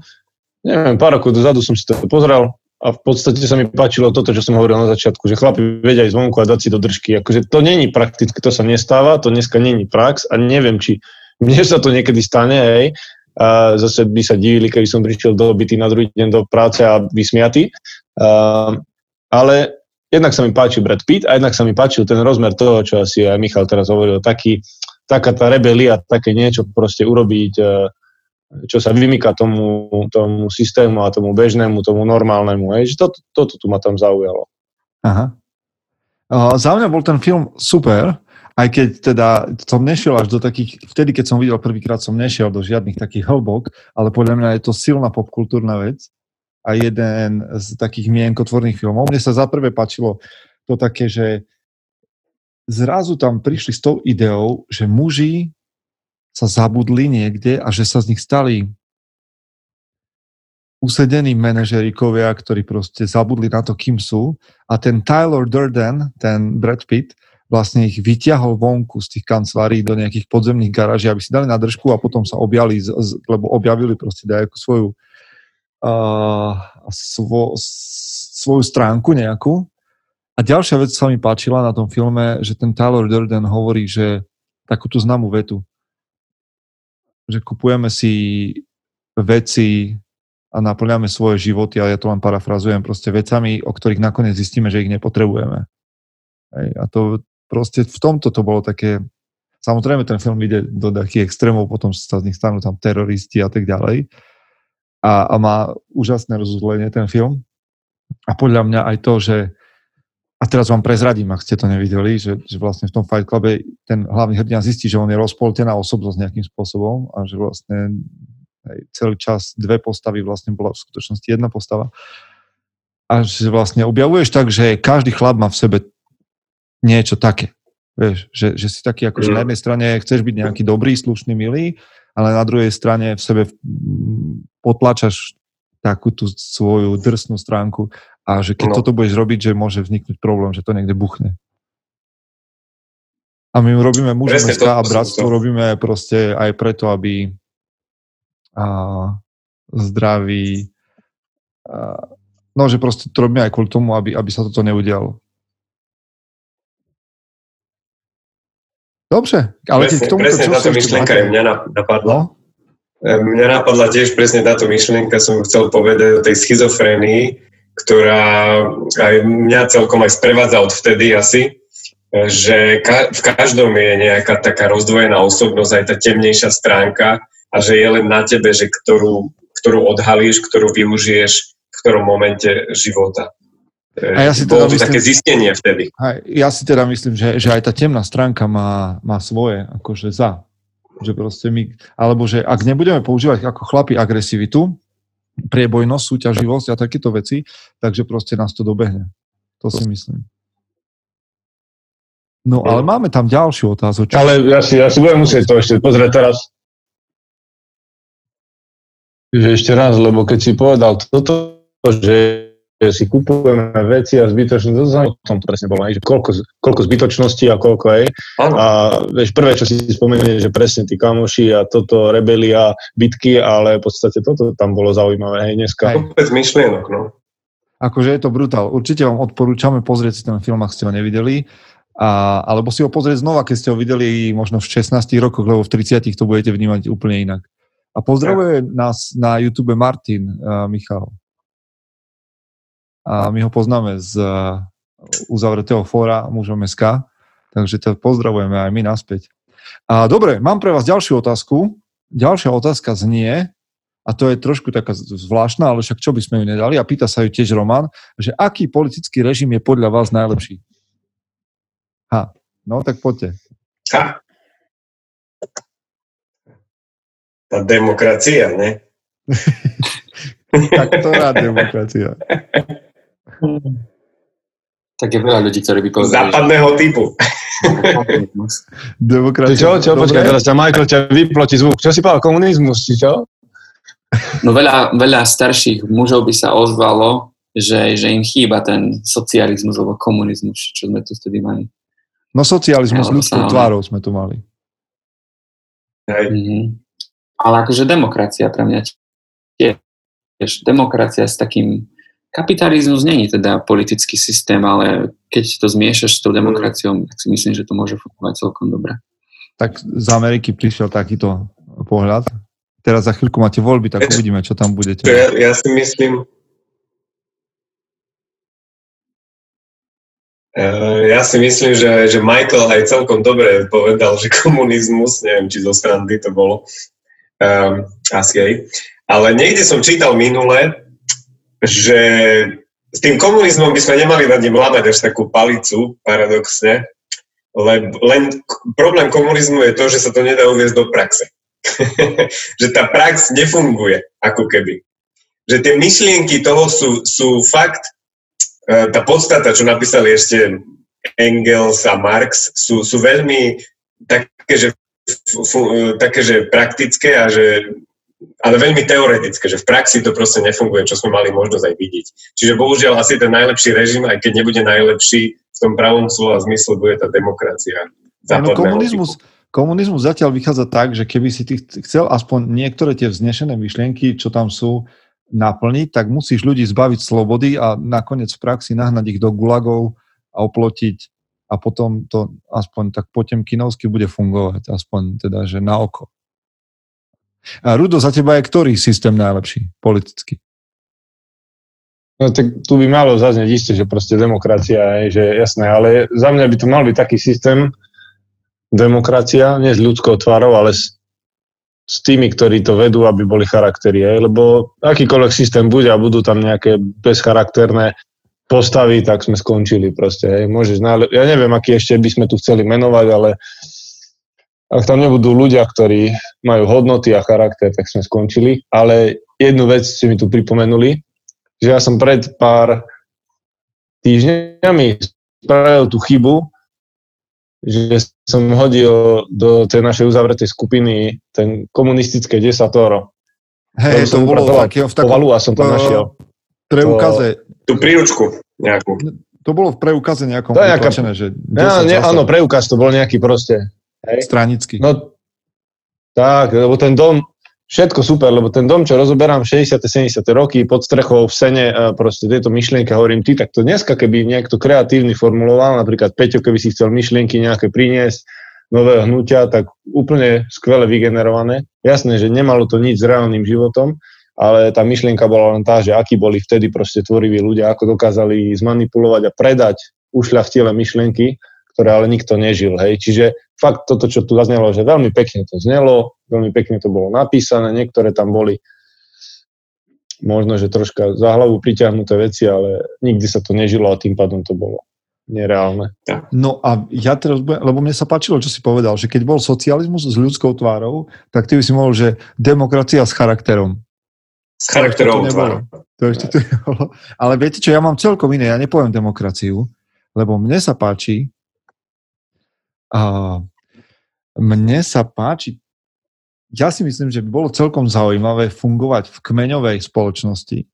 neviem, pár rokov dozadu som si to pozrel a v podstate sa mi páčilo toto, čo som hovoril na začiatku, že chlapi vedia ísť zvonku a dať si do držky. Akože to není prakticky, to sa nestáva, to dneska není prax a neviem, či mne sa to niekedy stane, hej, a zase by sa divili, keby som prišiel dobitý na druhý deň do práce a vysmiatý. Ale jednak sa mi páčil Brad Pitt a jednak sa mi páčil ten rozmer toho, čo asi aj Michal teraz hovoril, taká tá rebelia, také niečo proste urobiť, čo sa vymýka tomu systému a tomu bežnému, tomu normálnemu. Hej, že toto tu ma tam zaujalo. Aha. Za mňa bol ten film super, aj keď teda som nešiel až do takých, vtedy keď som videl prvýkrát, som nešiel do žiadnych takých hlbok, ale podľa mňa je to silná popkultúrna vec a jeden z takých mienkotvorných filmov. Mne sa za prvé páčilo to také, že zrazu tam prišli s tou ideou, že muži sa zabudli niekde a že sa z nich stali usedení manažerikovia, ktorí proste zabudli na to, kým sú, a ten Tyler Durden, ten Brad Pitt, vlastne ich vyťahol vonku z tých kancelárií do nejakých podzemných garáží, aby si dali na držku a potom sa objali, lebo objavili proste nejakú svoju stránku nejakú. A ďalšia vec sa mi páčila na tom filme, že ten Tyler Durden hovorí, že takúto známú vetu, že kupujeme si veci a naplňame svoje životy, ale ja to len parafrazujem, proste vecami, o ktorých nakoniec zistíme, že ich nepotrebujeme. Hej, a to proste v tomto to bolo také, samozrejme ten film ide do takých extrémov, potom sa z nich stanú tam teroristi a tak ďalej. A má úžasné rozuzlenie ten film. A podľa mňa aj to, že, a teraz vám prezradím, ak ste to nevideli, že vlastne v tom Fight Clube ten hlavný hrdina zistí, že on je rozpoltená osobnosť nejakým spôsobom a že vlastne aj celý čas dve postavy vlastne bola v skutočnosti jedna postava. A že vlastne objavuješ tak, že každý chlap má v sebe niečo také. Vieš, že si taký, akože na jednej strane chceš byť nejaký dobrý, slušný, milý, ale na druhej strane v sebe potlačaš takú tú svoju drsnú stránku a že keď toto budeš robiť, že môže vzniknúť problém, že to niekde buchne. A my robíme Mužom SK a Bratstvo robíme proste aj preto, aby zdraví, no že proste to robíme aj kvôli tomu, aby sa toto neudialo. Dobre, ale presne, presne táto myšlienka je mňa napadla. No? Mňa napadla tiež presne táto myšlienka, som chcel povedať o tej schizofrénii, ktorá aj mňa celkom aj sprevádza od vtedy asi, že v každom je nejaká taká rozdvojená osobnosť, aj tá temnejšia stránka a že je len na tebe, že ktorú odhalíš, ktorú využiješ v ktorom momente života. A ja si teda bolo myslím, také zistenie vtedy. Ja si teda myslím, že aj tá temná stránka má svoje, akože za. Že proste my, alebo že ak nebudeme používať ako chlapi agresivitu, priebojnosť, súťaživosť a takéto veci, takže proste nás to dobehne. To si myslím. No ale máme tam ďalšiu otázočku. Ale ja si budem musieť to ešte pozrieť teraz. Ešte raz, lebo keď si povedal toto, že si kupujeme veci a zbytočnosti, to znamená, o tom to presne bolo, že koľko zbytočností a koľko aj. A vieš, prvé, čo si spomenie, že presne tí kamoši a toto, rebelia, bitky, ale v podstate toto tam bolo zaujímavé, hej, dneska. Vôbec myšlienok, no. Akože je to brutál. Určite vám odporúčame pozrieť si ten film, ak ste ho nevideli, alebo si ho pozrieť znova, keď ste ho videli možno v 16 rokoch, lebo v 30 to budete vnímať úplne inak. A pozdravuje nás na YouTube Martin, Michal. A my ho poznáme z uzavretého fóra Mužom SK, takže to pozdravujeme aj my naspäť. A dobre, mám pre vás ďalšiu otázku. Ďalšia otázka znie, a to je trošku taká zvláštna, ale však čo by sme ju nedali, a pýta sa ju tiež Roman, že aký politický režim je podľa vás najlepší? No tak poďte. Tá demokracia, ne? Tak to rád demokracia. Tak je veľa ľudí, ktorí by povedali... Západného typu. Demokracia. Čo? Počkaj, teraz ťa Michael vyplotí zvuk. Čo si povedal? Komunizmus, či čo? No veľa starších mužov by sa ozvalo, že im chýba ten socializmus alebo komunizmus, čo sme tu vtedy mali. No socializmus s ľudskou tvárou sme tu mali. Mm-hmm. Ale akože demokracia pre mňa tiež. Demokracia s takým... Kapitalizmus nie je teda politický systém, ale keď to zmiešaš s tou demokraciou, tak si myslím, že to môže fungovať celkom dobre. Tak z Ameriky prišiel takýto pohľad. Teraz za chvíľku máte voľby, tak uvidíme, čo tam budete. Ja si myslím... že Michael aj celkom dobre povedal, že komunizmus, neviem, či zo srandy to bolo, asi aj. Ale niekde som čítal minule, že s tým komunizmom by sme nemali nad ním hľadať až takú palicu, paradoxne, len problém komunizmu je to, že sa to nedá uviesť do praxe. Že tá prax nefunguje, ako keby. Že tie myšlienky toho sú fakt... Tá podstata, čo napísali ešte Engels a Marx, sú veľmi také, že praktické, ale veľmi teoretické, že v praxi to proste nefunguje, čo sme mali možnosť aj vidieť. Čiže bohužiaľ asi ten najlepší režim, aj keď nebude najlepší, v tom pravom slova zmysle bude tá demokracia. No, komunizmus zatiaľ vychádza tak, že keby si ty chcel aspoň niektoré tie vznešené myšlienky, čo tam sú, naplniť, tak musíš ľudí zbaviť slobody a nakoniec v praxi nahnať ich do gulagov a oplotiť a potom to aspoň tak potemkinovsky bude fungovať, aspoň teda, že na oko. A Rudo, za teba je ktorý systém najlepší politicky? No tak tu by malo zaznieť isté, že proste demokracia je, že jasné, ale za mňa by to mal byť taký systém demokracia, nie s ľudskou tvárou, ale s tými, ktorí to vedú, aby boli charaktery, lebo akýkoľvek systém bude a budú tam nejaké bezcharakterné postavy, tak sme skončili proste. Ja neviem, aký ešte by sme tu chceli menovať, ale ak tam nebudú ľudia, ktorí majú hodnoty a charakter, tak sme skončili. Ale jednu vec ste mi tu pripomenuli, že ja som pred pár týždňami spravil tú chybu, že som hodil do tej našej uzavretej skupiny ten komunistické desatoro. Hej, to bolo v takom... A som tam našiel. Preukaze. Tú príručku nejakú. To bolo v preukaze nejakom vytlačené, že... Áno, preukaz to bol nejaký proste. Hej. Stranický. No, tak, lebo ten dom, všetko super, lebo ten dom, čo rozoberám 60. 70. roky pod strechou v Sene, proste tieto myšlienky, hovorím ty, tak to dneska, keby niekto kreatívny formuloval, napríklad Peťo, keby si chcel myšlienky nejaké priniesť, nové hnutia, tak úplne skvele vygenerované. Jasné, že nemalo to nič s reálnym životom, ale tá myšlienka bola len tá, že akí boli vtedy proste tvoriví ľudia, ako dokázali zmanipulovať a predať ušľachtilé myšlienky, ktoré ale nikto nežil, hej. Čiže fakt toto, čo tu zaznelo, že veľmi pekne to znelo, veľmi pekne to bolo napísané, niektoré tam boli možno, že troška za hlavu pritiahnuté veci, ale nikdy sa to nežilo a tým pádom to bolo nereálne. No a ja teraz budem, lebo mne sa páčilo, čo si povedal, že keď bol socializmus s ľudskou tvárou, tak ty by si mohol, že demokracia s charakterom. S charakterom tvárou. To ešte tu nebolo. Ale viete čo, ja mám celkom iné, ja nepoviem demokraciu, lebo mne sa páči, ja si myslím, že by bolo celkom zaujímavé fungovať v kmeňovej spoločnosti.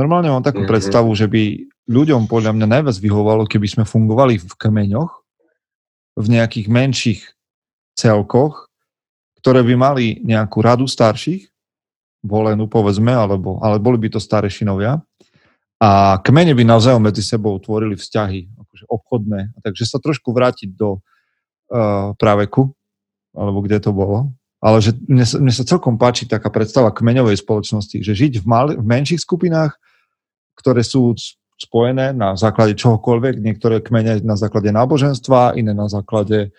Normálne mám takú predstavu, že by ľuďom podľa mňa najviac vyhovalo, keby sme fungovali v kmeňoch, v nejakých menších celkoch, ktoré by mali nejakú radu starších, volenú povedzme, ale boli by to starešinovia. A kmene by naozaj medzi sebou tvorili vzťahy, akože obchodné. Takže sa trošku vrátiť do praveku, alebo kde to bolo. Ale že mne sa celkom páči taká predstava kmeňovej spoločnosti, že žiť v menších skupinách, ktoré sú spojené na základe čohokoľvek. Niektoré kmene na základe náboženstva, iné na základe,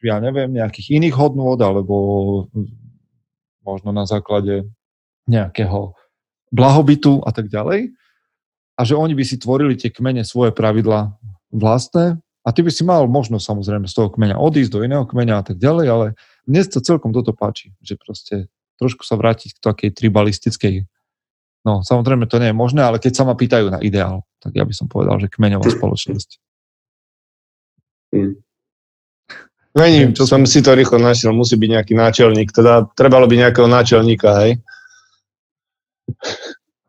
nejakých iných hodnôt, alebo možno na základe nejakého blahobytu a tak ďalej. A že oni by si tvorili tie kmene svoje pravidlá vlastné a ty by si mal možnosť samozrejme z toho kmeňa odísť do iného kmeňa a tak ďalej, ale mne sa celkom toto páči, že proste trošku sa vrátiť k takej tribalistickej. No, samozrejme to nie je možné, ale keď sa ma pýtajú na ideál, tak ja by som povedal, že kmeňová spoločnosť. Neviem, čo som si to rýchlo našiel, musí byť nejaký náčelník, teda trebalo by nejakého náčelníka, hej?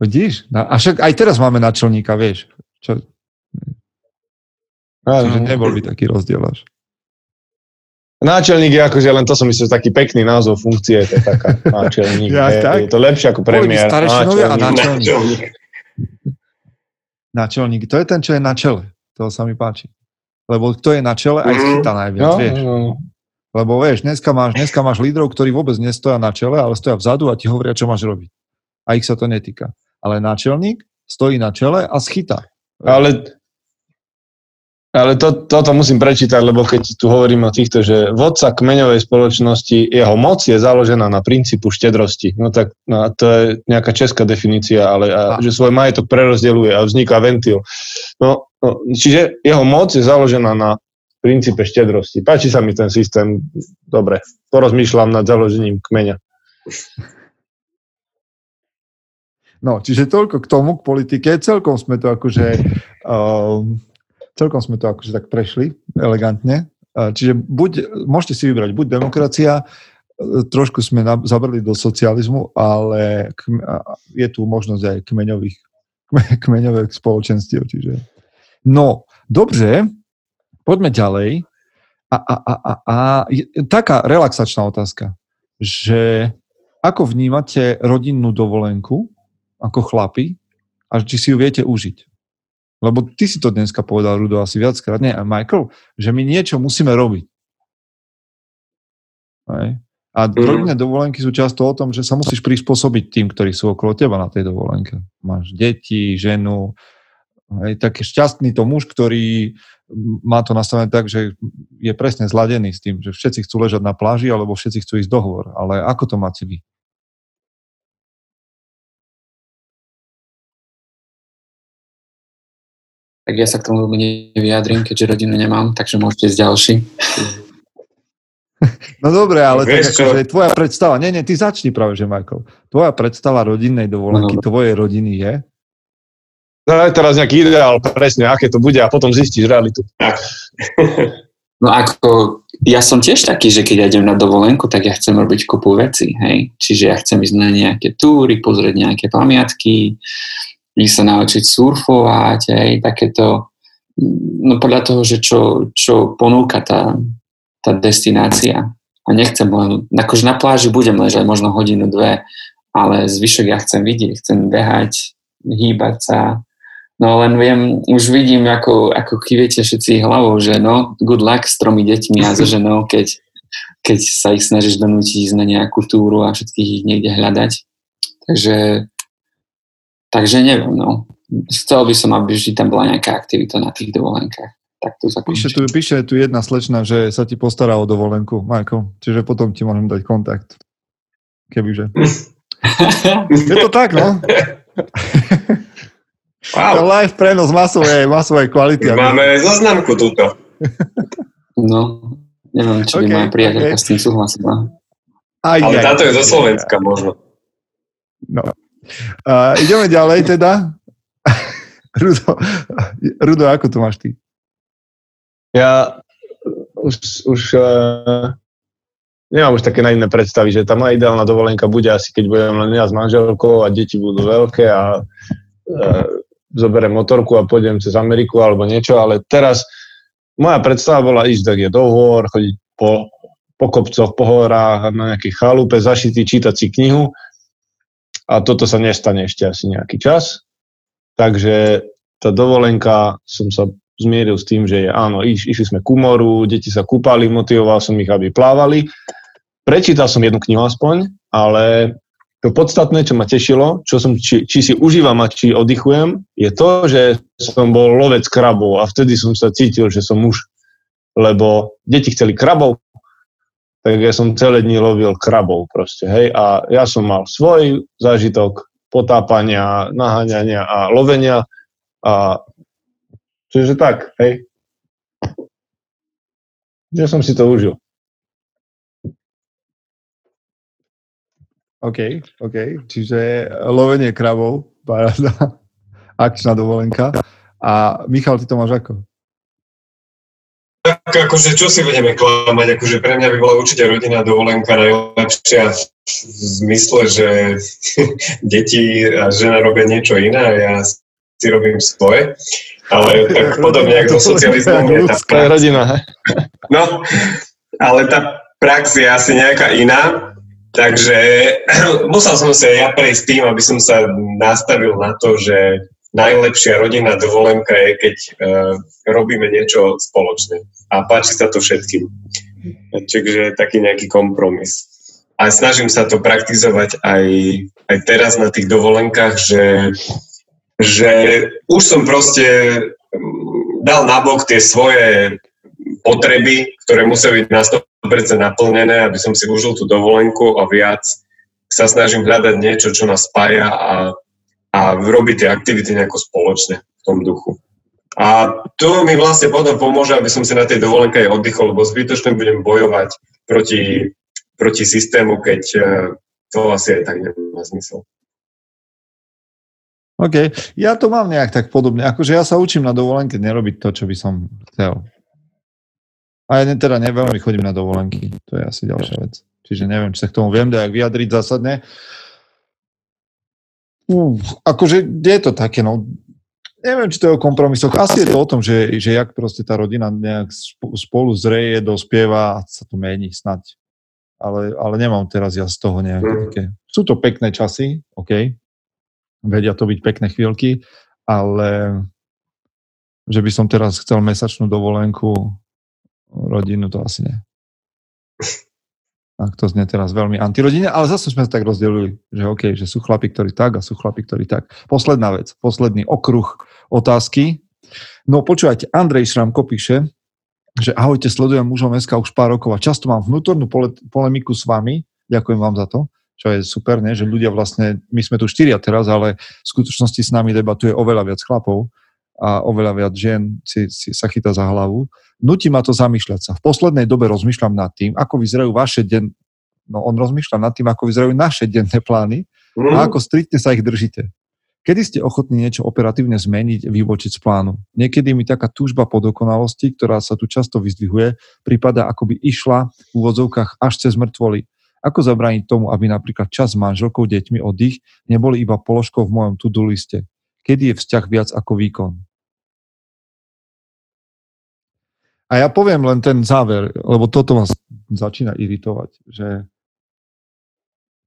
Vidíš? A však aj teraz máme náčelníka, vieš. Čo? Čiže nebol by taký rozdiel až. Náčelník je akože, len to som myslel, taký pekný názov funkcie, to je taká náčelník. Ja, je, tak? Je to lepšie ako premiér. Náčelník. A náčelník. Náčelník, to je ten, čo je na čele. To sa mi páči. Lebo kto je na čele, aj chytá najviac, vieš. Lebo vieš, dneska máš lídrov, ktorí vôbec nestoja na čele, ale stoja vzadu a ti hovoria, čo máš robiť. A ich sa to netýka. Ale náčelník stojí na čele a schytá. Ale toto musím prečítať, lebo keď tu hovorím o týchto, že vodca kmeňovej spoločnosti, jeho moc je založená na princípu štedrosti. No tak no, to je nejaká česká definícia, ale že svoj majetok prerozdeľuje a vzniká ventil. No, čiže jeho moc je založená na princípe štedrosti. Páči sa mi ten systém. Dobre, porozmýšľam nad založením kmeňa. No, čiže toľko k tomu, k politike. Celkom sme to akože tak prešli elegantne. Čiže môžete si vybrať buď demokracia, trošku sme zabrali do socializmu, ale je tu možnosť aj kmeňových spoločenstiev. Čiže. No, dobre, poďme ďalej. Taká relaxačná otázka, že ako vnímate rodinnú dovolenku ako chlapi a či si ju viete užiť? Lebo ty si to dneska povedal, Rudo, asi viackrát, nie, a Michael, že my niečo musíme robiť. Hej. A rodinné dovolenky sú často o tom, že sa musíš prispôsobiť tým, ktorí sú okolo teba na tej dovolenke. Máš deti, ženu, hej, tak šťastný to muž, ktorý má to nastavené tak, že je presne zladený s tým, že všetci chcú ležať na pláži, alebo všetci chcú ísť dohovor. Ale ako to máte vy? Tak ja sa k tomu nevyjadrím, keďže rodinu nemám, takže môžete ísť ďalší. No dobre, ale vieš, tak akože tvoja predstava, nie, ty začni práve, že Michael, tvoja predstava rodinnej dovolenky, no, tvojej rodiny je? No je teraz nejaký ideál, presne, aké to bude a potom zistíš realitu. No ako, ja som tiež taký, že keď ja idem na dovolenku, tak ja chcem robiť kopu veci, hej. Čiže ja chcem ísť na nejaké túry, pozrieť nejaké pamiatky, ísť sa naučiť surfovať, aj takéto, no podľa toho, že čo ponúka tá destinácia. A nechcem len, akože na pláži budem ležať možno hodinu, dve, ale zvyšok ja chcem vidieť, chcem behať, hýbať sa. No len viem, už vidím, ako kývete všetci hlavou, že no, good luck s 3 deťmi a so ženou, keď sa ich snažíš donútiť ísť na nejakú túru a všetkých ich niekde hľadať. Takže neviem, no. Chcel by som, aby vždy tam bola nejaká aktivita na tých dovolenkách. Tak to zakončím. Píše tu jedna slečna, že sa ti postará o dovolenku, Majko. Čiže potom ti môžem dať kontakt. Kebyže. Je to tak, no? Wow. Live prenos masovej kvality. Máme zoznamku túto. No, neviem, či by moja priateľka s tým súhlasila. Ale táto je zo Slovenska možno. No. Ideme ďalej teda. Rudo, ako to máš ty? Ja už nemám už také naivné predstavy, že tá moja ideálna dovolenka bude asi, keď budem len ja s manželkou a deti budú veľké a zoberiem motorku a pôjdem cez Ameriku alebo niečo, ale teraz moja predstava bola ísť tak je do hôr, chodiť po kopcoch, po horách, na nejakej chalupe, zašitý, čítať si knihu. A toto sa nestane ešte asi nejaký čas. Takže tá dovolenka, som sa zmieril s tým, že áno, išli sme k moru, deti sa kúpali, motivoval som ich, aby plávali. Prečítal som jednu knihu aspoň, ale to podstatné, čo ma tešilo, čo som či si užívam a či oddychujem, je to, že som bol lovec krabov a vtedy som sa cítil, že som muž, lebo deti chceli krabov, tak ja som celé dni lovil krabov proste, hej, a ja som mal svoj zážitok potápania, naháňania a lovenia a čiže tak, hej, že som si to užil. OK, čiže lovenie krabov, paráda, akčná dovolenka. A Michal, ty to máš ako? Tak akože, čo si budeme klamať, akože pre mňa by bola určite rodinná dovolenka najlepšia v zmysle, že deti a žena robia niečo iné a ja si robím svoje, ale tak podobne ako socializmom je tá prax. Rodina, no, ale tá prax je asi nejaká iná, takže musel som sa ja prejsť tým, aby som sa nastavil na to, že najlepšia rodinná dovolenka je, keď robíme niečo spoločné a páči sa to všetkým. Takže taký nejaký kompromis. A snažím sa to praktizovať aj teraz na tých dovolenkách, že už som proste dal nabok tie svoje potreby, ktoré musia byť na 100% naplnené, aby som si užil tú dovolenku a viac sa snažím hľadať niečo, čo nás spája a robiť tie aktivity nejako spoločne v tom duchu. A to mi vlastne potom pomôže, aby som si na tej dovolenke aj oddychol, lebo zbytočne budem bojovať proti systému, keď to asi aj tak nemá zmysel. OK. Ja to mám nejak tak podobne. Akože ja sa učím na dovolenke nerobiť to, čo by som chcel. A ja teda neveľmi chodím na dovolenky. To je asi ďalšia vec. Čiže neviem, či sa k tomu viem dať vyjadriť zásadne. Akože je to také, no neviem, či to je o kompromisoch. Asi je to o tom, že jak proste tá rodina nejak spolu zreje, dospieva a sa to mení snať. Ale nemám teraz ja z toho nejaké také. Sú to pekné časy, OK. Vedia to byť pekné chvíľky, ale že by som teraz chcel mesačnú dovolenku rodinu, to asi nie. Tak to znie teraz veľmi antirodine, ale zase sme sa tak rozdelili, že OK, že sú chlapi, ktorí tak a sú chlapi, ktorí tak. Posledná vec, posledný okruh otázky. No počúvajte, Andrej Šramko píše, že ahojte, sledujem Mužom SK už pár rokov a často mám vnútornú polemiku s vami, ďakujem vám za to, čo je super, ne? Že ľudia vlastne, my sme tu štyria teraz, ale v skutočnosti s nami debatuje oveľa viac chlapov a oveľa viac žien si sa chytá za hlavu. Nutí ma to zamýšľať sa. V poslednej dobe rozmýšľam nad tým, ako vyzerajú ako vyzerajú naše denné plány a ako striktne sa ich držíte. Kedy ste ochotní niečo operatívne zmeniť, vybočiť z plánu? Niekedy mi taká túžba po dokonalosti, ktorá sa tu často vyzdvihuje, prípada, ako by išla v úvodzovkách až cez mŕtvoly. Ako zabrániť tomu, aby napríklad čas s manželkou, deťmi, oddych neboli iba položkou v mojom to-do liste? Kedy je vzťah viac ako výkon? A ja poviem len ten záver, lebo toto ma začína iritovať, že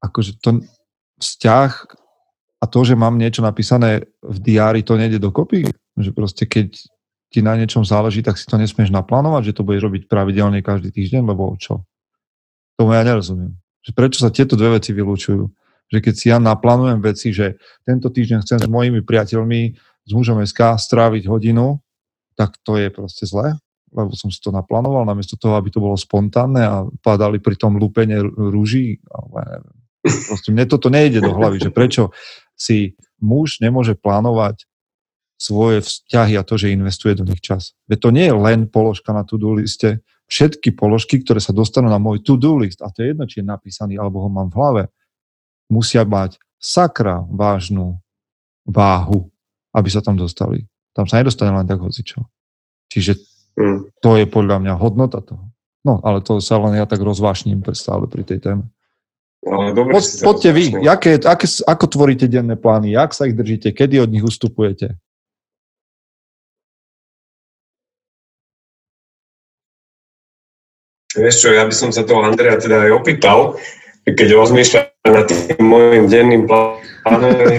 akože ten vzťah a to, že mám niečo napísané v diári, to nejde dokopy. Že proste keď ti na niečom záleží, tak si to nesmieš naplánovať, že to budeš robiť pravidelne každý týždeň, lebo čo? Tomu ja nerozumiem. Že prečo sa tieto dve veci vylúčujú? Že keď si ja naplánujem veci, že tento týždeň chcem s mojimi priateľmi, s Mužom SK stráviť hodinu, tak to je proste zlé. Lebo som si to naplánoval, namiesto toho, aby to bolo spontánne a padali pri tom lúpenie rúží. Proste mne toto nejde do hlavy, že prečo si muž nemôže plánovať svoje vzťahy a to, že investuje do nich čas. Veď to nie je len položka na to-do liste, všetky položky, ktoré sa dostanú na môj to-do list, a to je jedno, či je napísaný, alebo ho mám v hlave, musia mať sakra vážnu váhu, aby sa tam dostali. Tam sa nedostane len tak hocičo. Čiže to je podľa mňa hodnota toho. No, ale to sa len ja tak rozvášním stále pri tej téme. No, poďte vy, ako tvoríte denné plány, jak sa ich držíte, kedy od nich ustupujete? Vieš čo, ja by som sa toho Andreja teda aj opýtal, keď rozmýšľam nad tým môjim denným plánom,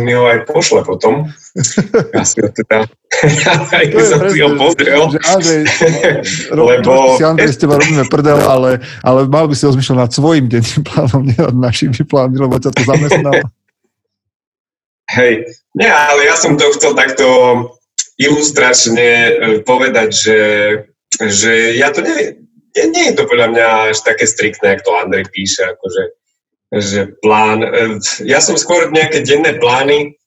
mi ho aj pošle potom. Ja si ho teda... aj keď som si ho pozrel. Lebo... Si Andrej, s teba robíme prdel, ale mal by si rozmýšľať nad svojim denným plánom, nie nad našimi plánmi, lebo ťa to zamestnalo. Hej, nie, ale ja som to chcel takto ilustračne povedať, že ja to nie je to podľa mňa až také striktné, ako to Andrej píše, akože že plán, ja som skôr nejaké denné plány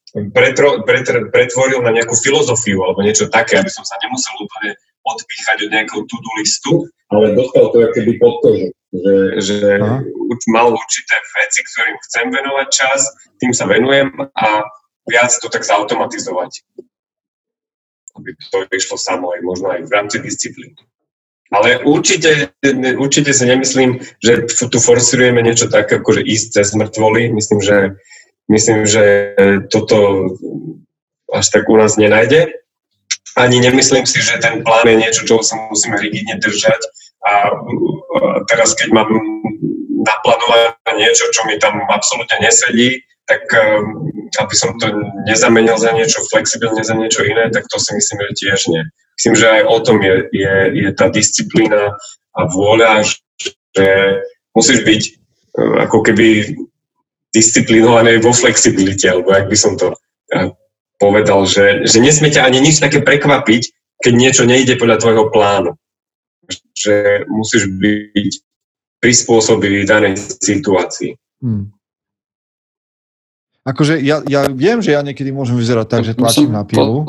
pretvoril na nejakú filozofiu alebo niečo také, aby som sa nemusel úplne odpíchať od nejakého to-do listu, ale dostal to akoby pod kožu, že mal určité veci, ktorým chcem venovať čas, tým sa venujem a viac to tak zautomatizovať. Aby to išlo samo aj možno aj v rámci disciplíny. Ale určite si nemyslím, že tu forsirujeme niečo také, akože ísť cez mŕtvoly. Myslím, že toto až tak u nás nenájde. Ani nemyslím si, že ten plán je niečo, čo sa musíme rigidne držať. A teraz, keď mám naplánované niečo, čo mi tam absolútne nesedí, tak aby som to nezamenil za niečo flexibilne, za niečo iné, tak to si myslím, že tiež nie. Myslím, že aj o tom je tá disciplína a vôľa, že musíš byť ako keby disciplinovaný vo flexibilite, alebo jak by som to povedal, že nesmie ťa ani nič také prekvapiť, keď niečo nejde podľa tvojho plánu. Že musíš byť prispôsobivý danej situácii. Akože ja viem, že ja niekedy môžem vyzerať tak, že tlačím na pilu,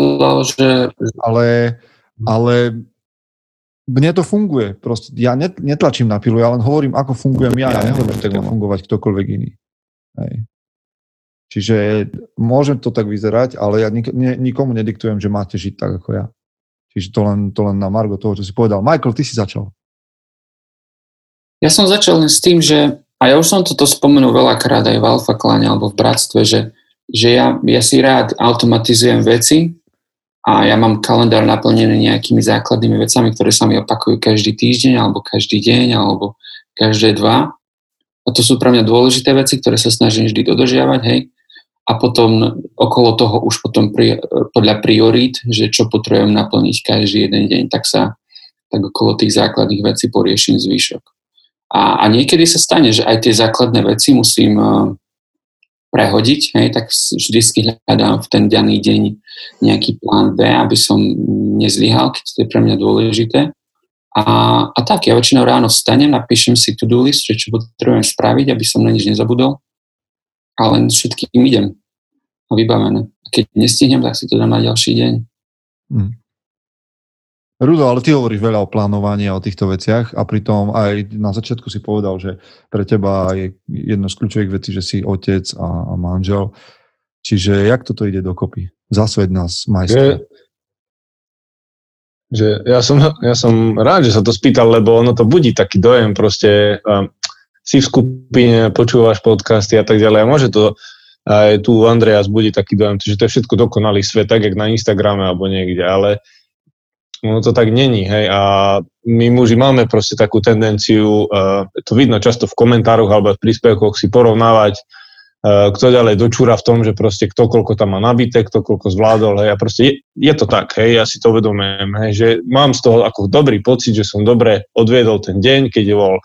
ale mne to funguje. Proste ja netlačím na pilu, ja len hovorím, ako fungujem ja. Ja nehovorím, že tak má fungovať ktokoľvek iný. Hej. Čiže môžem to tak vyzerať, ale ja nikomu nediktujem, že máte žiť tak ako ja. Čiže to len na margo toho, čo si povedal. Michael, ty si začal. Ja som začal s tým, že a ja už som toto spomenul veľakrát aj v Alfa Kláne alebo v Bratstve, že ja si rád automatizujem veci a ja mám kalendár naplnený nejakými základnými vecami, ktoré sa mi opakujú každý týždeň alebo každý deň alebo každé dva. A to sú pre mňa dôležité veci, ktoré sa snažím vždy dodržiavať, hej. A potom okolo toho už potom podľa priorít, že čo potrebujem naplniť každý jeden deň, tak okolo tých základných vecí poriešim zvyšok. A niekedy sa stane, že aj tie základné veci musím prehodiť, hej, tak vždy hľadám v ten daný deň nejaký plán B, aby som nezlyhal, keď to je pre mňa dôležité. A tak, ja väčšinou ráno vstanem, napíšem si to-do list, čo potrebujem spraviť, aby som na nič nezabudol, ale všetkým idem a vybavené. A keď nestihnem, tak si to dám na ďalší deň. Rudo, ale ty hovoríš veľa o plánovaní a o týchto veciach a pritom aj na začiatku si povedal, že pre teba je jedno z kľúčových vecí, že si otec a manžel. Čiže jak toto ide dokopy? Zasveď nás, majster. Ja som rád, že sa to spýtal, lebo ono to budí taký dojem, proste si v skupine, počúvaš podcasty a tak ďalej a môže to aj tu Andreas budí taký dojem, že to je všetko dokonalý svet, tak jak na Instagrame alebo niekde, ale ono to tak není, hej, a my muži máme proste takú tendenciu, to vidno často v komentároch alebo v príspevkoch si porovnávať, kto ďalej dočúra v tom, že proste kto koľko tam má nabité, kto koľko zvládol, hej, a proste je to tak, hej, ja si to uvedomujem, hej, že mám z toho ako dobrý pocit, že som dobre odviedol ten deň, keď bol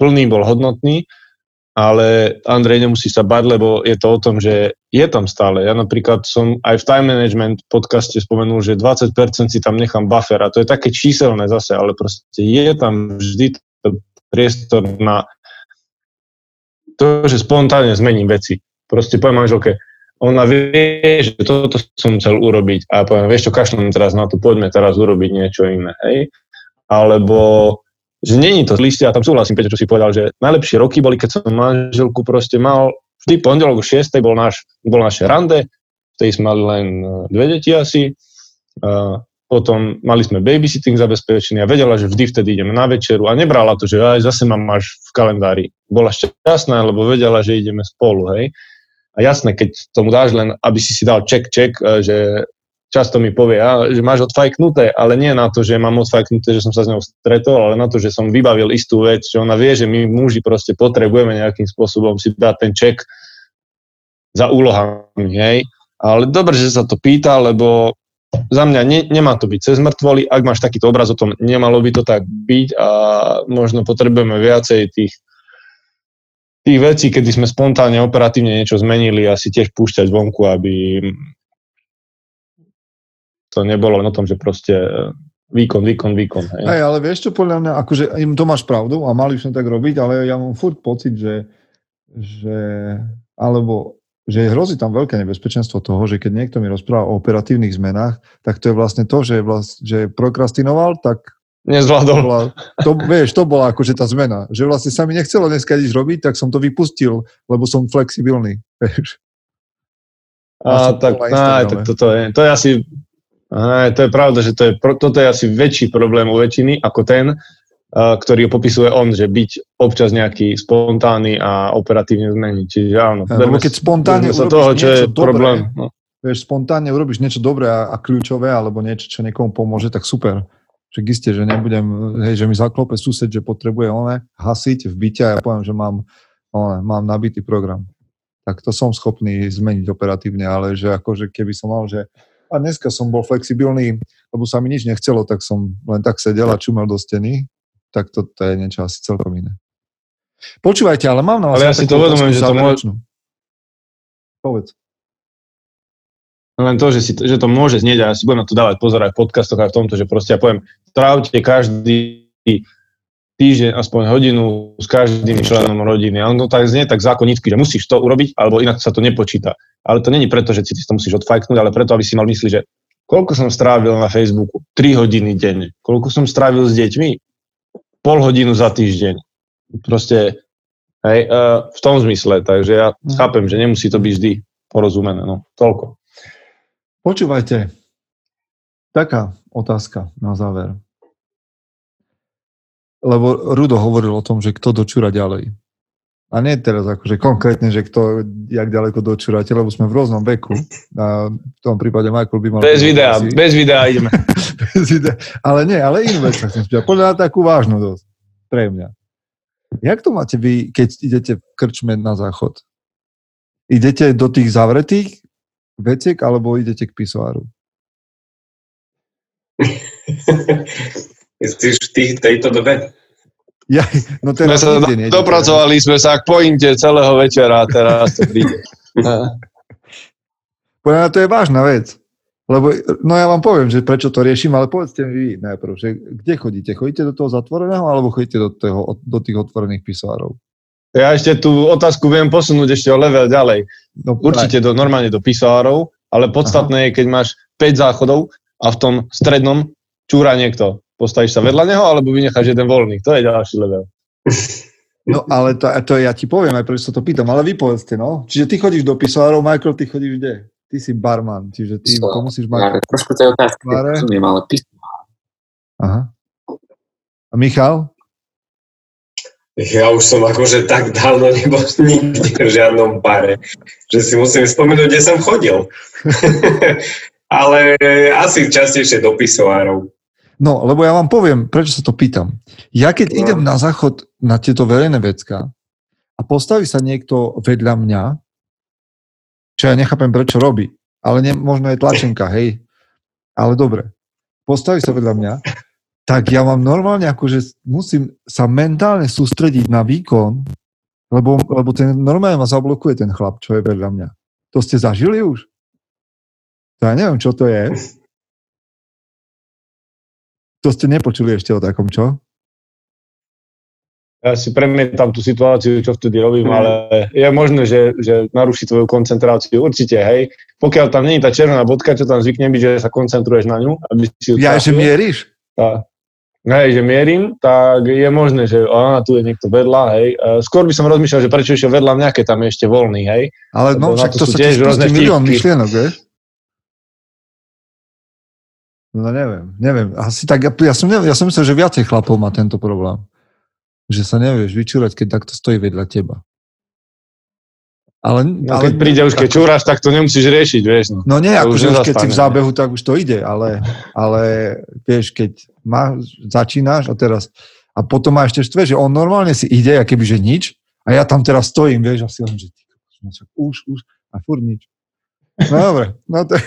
plný, bol hodnotný, ale Andrej nemusí sa bať, lebo je to o tom, že je tam stále. Ja napríklad som aj v Time Management podcaste spomenul, že 20% si tam nechám buffer a to je také číselné zase, ale proste je tam vždy priestor na to, že spontánne zmením veci. Proste poviem manželke, ona vie, že toto som chcel urobiť a poviem, vieš čo, kašľam teraz na to, poďme teraz urobiť niečo iné, hej? Alebo že není to listia, a tam súhlasím, Peťo, čo si povedal, že najlepšie roky boli, keď som manželku proste mal, vždy pondelok o 6. bol naše rande, vtedy sme mali len dve deti asi, potom mali sme babysitting zabezpečený a vedela, že vždy vtedy ideme na večeru a nebrala to, že aj zase mám máš v kalendári. Bola šťastná, lebo vedela, že ideme spolu, hej. A jasné, keď tomu dáš len, aby si dal check, že často mi povie, že máš odfajknuté, ale nie na to, že mám odfajknuté, že som sa s ňou stretol, ale na to, že som vybavil istú vec, že ona vie, že my muži proste potrebujeme nejakým spôsobom si dať ten ček za úlohami, hej. Ale dobre, že sa to pýta, lebo za mňa nemá to byť cez mŕtvoly, ak máš takýto obraz o tom, nemalo by to tak byť a možno potrebujeme viacej tých vecí, kedy sme spontánne, operatívne niečo zmenili a si tiež púšťať vonku, aby to nebolo len o tom, že proste výkon. Hej, ale vieš čo, podľa mňa, akože im to máš pravdu a mali už sme tak robiť, ale ja mám furt pocit, že hrozí tam veľké nebezpečenstvo toho, že keď niekto mi rozpráva o operatívnych zmenách, tak to je vlastne to, že prokrastinoval, tak nezvládol. To bola akože tá zmena. Že vlastne sa mi nechcelo dneska nič robiť, tak som to vypustil, lebo som flexibilný. Vieš. Tak toto je asi Aj, to je pravda, že to je, toto je asi väčší problém u väčšiny ako ten, ktorý popisuje on, že byť občas nejaký spontánny a operatívne zmeniť. Čiže áno. Lebo keď spontánne urobíš toho, čo niečo je dobré, problém, no. Vieš, spontánne urobíš niečo dobré a kľúčové, alebo niečo, čo niekomu pomôže, tak super. Však isté, že nebudem, hej, že mi zaklope sused, že potrebuje oné hasiť v byte a ja poviem, že mám nabitý program. Tak to som schopný zmeniť operatívne, ale že akože keby som mal, že a dneska som bol flexibilný, lebo sa mi nič nechcelo, tak som len tak sedel a čumel do steny, tak to je niečo asi celkom iné. Počúvajte, ale mám na vás... Ale ja si to uvedomujem, že to môže... Povedz. Len to, že to môže znieť, a ja si budem na to dávať pozor aj v podcastoch a v tomto, že proste ja poviem, trávte každý týždeň aspoň hodinu s každým členom rodiny. A on to tak znie tak zákonicky, že musíš to urobiť, alebo inak sa to nepočíta. Ale to není preto, že si to musíš odfajknúť, ale preto, aby si mal mysli, že koľko som strávil na Facebooku? 3 hodiny denne. Koľko som strávil s deťmi? Pol hodinu za týždeň. Proste, hej, v tom zmysle. Takže ja chápem, že nemusí to byť vždy porozumené. No, toľko. Počúvajte. Taká otázka na záver. Lebo Rudo hovoril o tom, že kto dočúra ďalej. A nie teraz akože konkrétne, že kto, jak ďaleko dočúrate, lebo sme v rôznom veku. A v tom prípade Michael by mal... Bez videa ideme. Bez videa. Ale nie, ale inú vec sa chcem spýtať. Poďme na takú vážnu dosť. Pre mňa. Jak to máte vy, keď idete v krčme na záchod? Idete do tých zavretých veciek, alebo idete k pisoáru? Myslíš v tejto dobe? Ja, no teraz sme dopracovali sme sa k pointe celého večera a teraz to príde. Poďme, to je vážna vec. Lebo, no ja vám poviem, že prečo to riešim, ale povedzte mi vy najprv, že kde chodíte? Chodíte do toho zatvoreného alebo chodíte do tých otvorených pisoárov? Ja ešte tú otázku viem posunúť ešte o level ďalej. No, určite normálne do pisoárov, ale podstatné je, keď máš 5 záchodov a v tom strednom čúra niekto. Postavíš sa vedľa neho, alebo vynecháš jeden voľný. To je ďalší level. No ale to ja ti poviem, aj prečo sa to pýtam, ale vy povedzte, no. Čiže ty chodíš do pisoárov, Michael, ty chodíš kde? Ty si barman, čiže ty to musíš mať... Trošku to je otázka, rozumiem, ale pisoár. Aha. A Michal? Ja už som akože tak dávno nebol nikde v žiadnom bare, že si musím spomenúť, kde som chodil. Ale asi častejšie do pisoárov. No, lebo ja vám poviem, prečo sa to pýtam. Ja keď idem na záchod na tieto verejné vecká a postaví sa niekto vedľa mňa, čo ja nechápem, prečo robí, ale možno je tlačenka, hej, ale dobre, postaví sa vedľa mňa, tak ja mám normálne akože musím sa mentálne sústrediť na výkon, lebo ten normálne ma zablokuje ten chlap, čo je vedľa mňa. To ste zažili už? To ja neviem, čo to je. To ste nepočuli ešte o takom, čo? Ja si premietam tú situáciu, čo vtedy robím, ale je možné, že naruší tvoju koncentráciu. Určite, hej. Pokiaľ tam nie je tá červená bodka, čo tam zvykne byť, že sa koncentruješ na ňu. Aby si ja, že mieríš? Hej, že mierim, tak je možné, že tu je niekto vedľa, hej. Skôr by som rozmýšľal, že prečo ešte vedľa mňa, keď tam je ešte voľný, hej. Ale no, však to sa ti spustí milión myšlienok, vieš? No neviem. Asi tak, ja som myslel, že viacej chlapov má tento problém. Že sa nevieš vyčúrať, keď takto stojí vedľa teba. Ale, no, keď príde už, keď čúraš, tak to nemusíš riešiť, vieš. No nie, akože už keď si v zábehu, tak už to ide, ale vieš, keď začínaš a teraz, a potom má ešte štve, že on normálne si ide, a kebyže nič, a ja tam teraz stojím, vieš, a si hovorím, že už, a furt nič. No dobre, no to...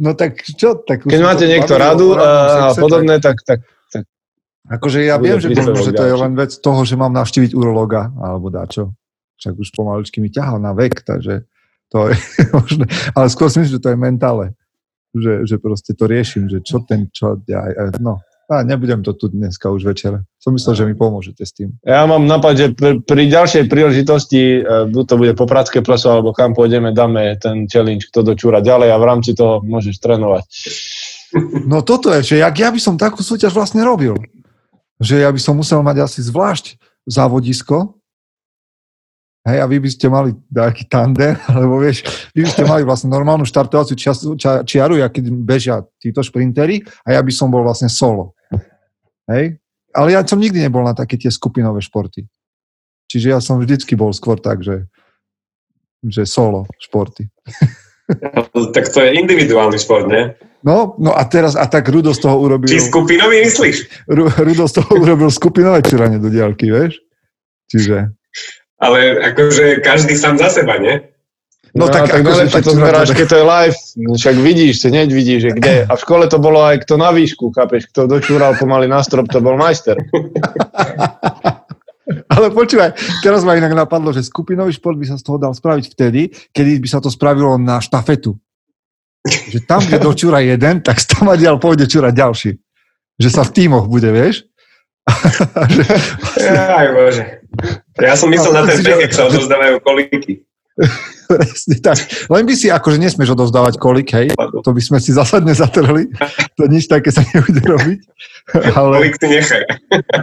No tak čo? Tak keď máte niekto radu a podobné, tak... Akože ja viem, že to je len vec toho, že mám navštíviť urológa, alebo dačo. Však už pomaličky mi ťahal na vek, takže to je možné. Ale skôr si myslím, že to je mentále. Že proste to riešim, že čo ten, čo... No, nebudem to tu dneska už večera. Som myslel, že mi pomôžete s tým. Ja mám napad, že pri ďalšej príležitosti, to bude Popradské pleso, alebo kam pôjdeme, dáme ten challenge, kto dočúra ďalej a v rámci toho môžeš trénovať. No toto je, že ja by som takú súťaž vlastne robil. Že ja by som musel mať asi zvlášť závodisko, Hej, a vy by ste mali nejaký tandem, lebo vieš, vy by ste mali vlastne normálnu štartovaciu čiaru, keď bežia títo šprinteri, a ja by som bol vlastne solo. Hej? Ale ja som nikdy nebol na také tie skupinové športy. Čiže ja som vždycky bol skôr tak, že solo športy. Tak to je individuálny šport, nie? No a teraz, a tak Rudo z toho urobil... Či skupinový myslíš? Rudo z toho urobil skupinové čuranie do diaľky, vieš? Čiže... Ale akože každý sám za seba, nie? No tak akože... Ale to zmeráš, keď to je live, však vidíš, hneď vidíš, že kde. A v škole to bolo aj kto na výšku, chápeš? Kto dočúral pomaly na strop, to bol majster. Ale počúvaj, teraz ma inak napadlo, že skupinový šport by sa z toho dal spraviť vtedy, kedy by sa to spravilo na štafetu. Že tam, kde dočúra jeden, tak tam a diaľ pôjde čúrať ďalší. Že sa v tímoch bude, vieš? Že... Aj Bože. Ja som myslel na ten beh, ak sa odovzdávajú kolíky. Presne tak. Len by si akože nesmieš odovzdávať kolík, hej. To by sme si zásadne zatrhli. To nič také sa nebude robiť. Ale... Kolík si nechaj.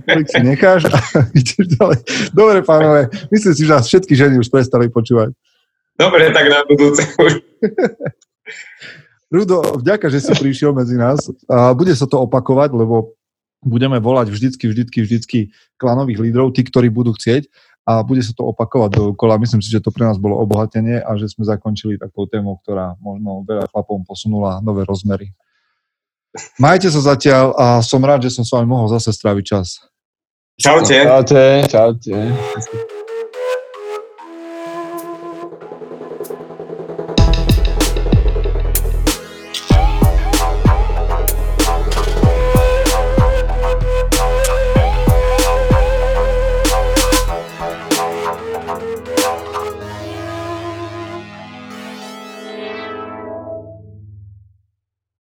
Kolík si necháš a ideš ďalej. Dobre, pánové, myslím si, že nás všetky ženy už prestali počúvať. Dobre, tak na budúce už. Rudo, vďaka, že si prišiel medzi nás. A bude sa to opakovať, lebo budeme volať vždycky klanových lídrov, tí, ktorí budú chcieť, a bude sa to opakovať dookola. Myslím si, že to pre nás bolo obohatenie a že sme zakončili takou témou, ktorá možno veľa chlapom posunula nové rozmery. Majte sa zatiaľ a som rád, že som s vami mohol zase stráviť čas. Čaute. Čaute.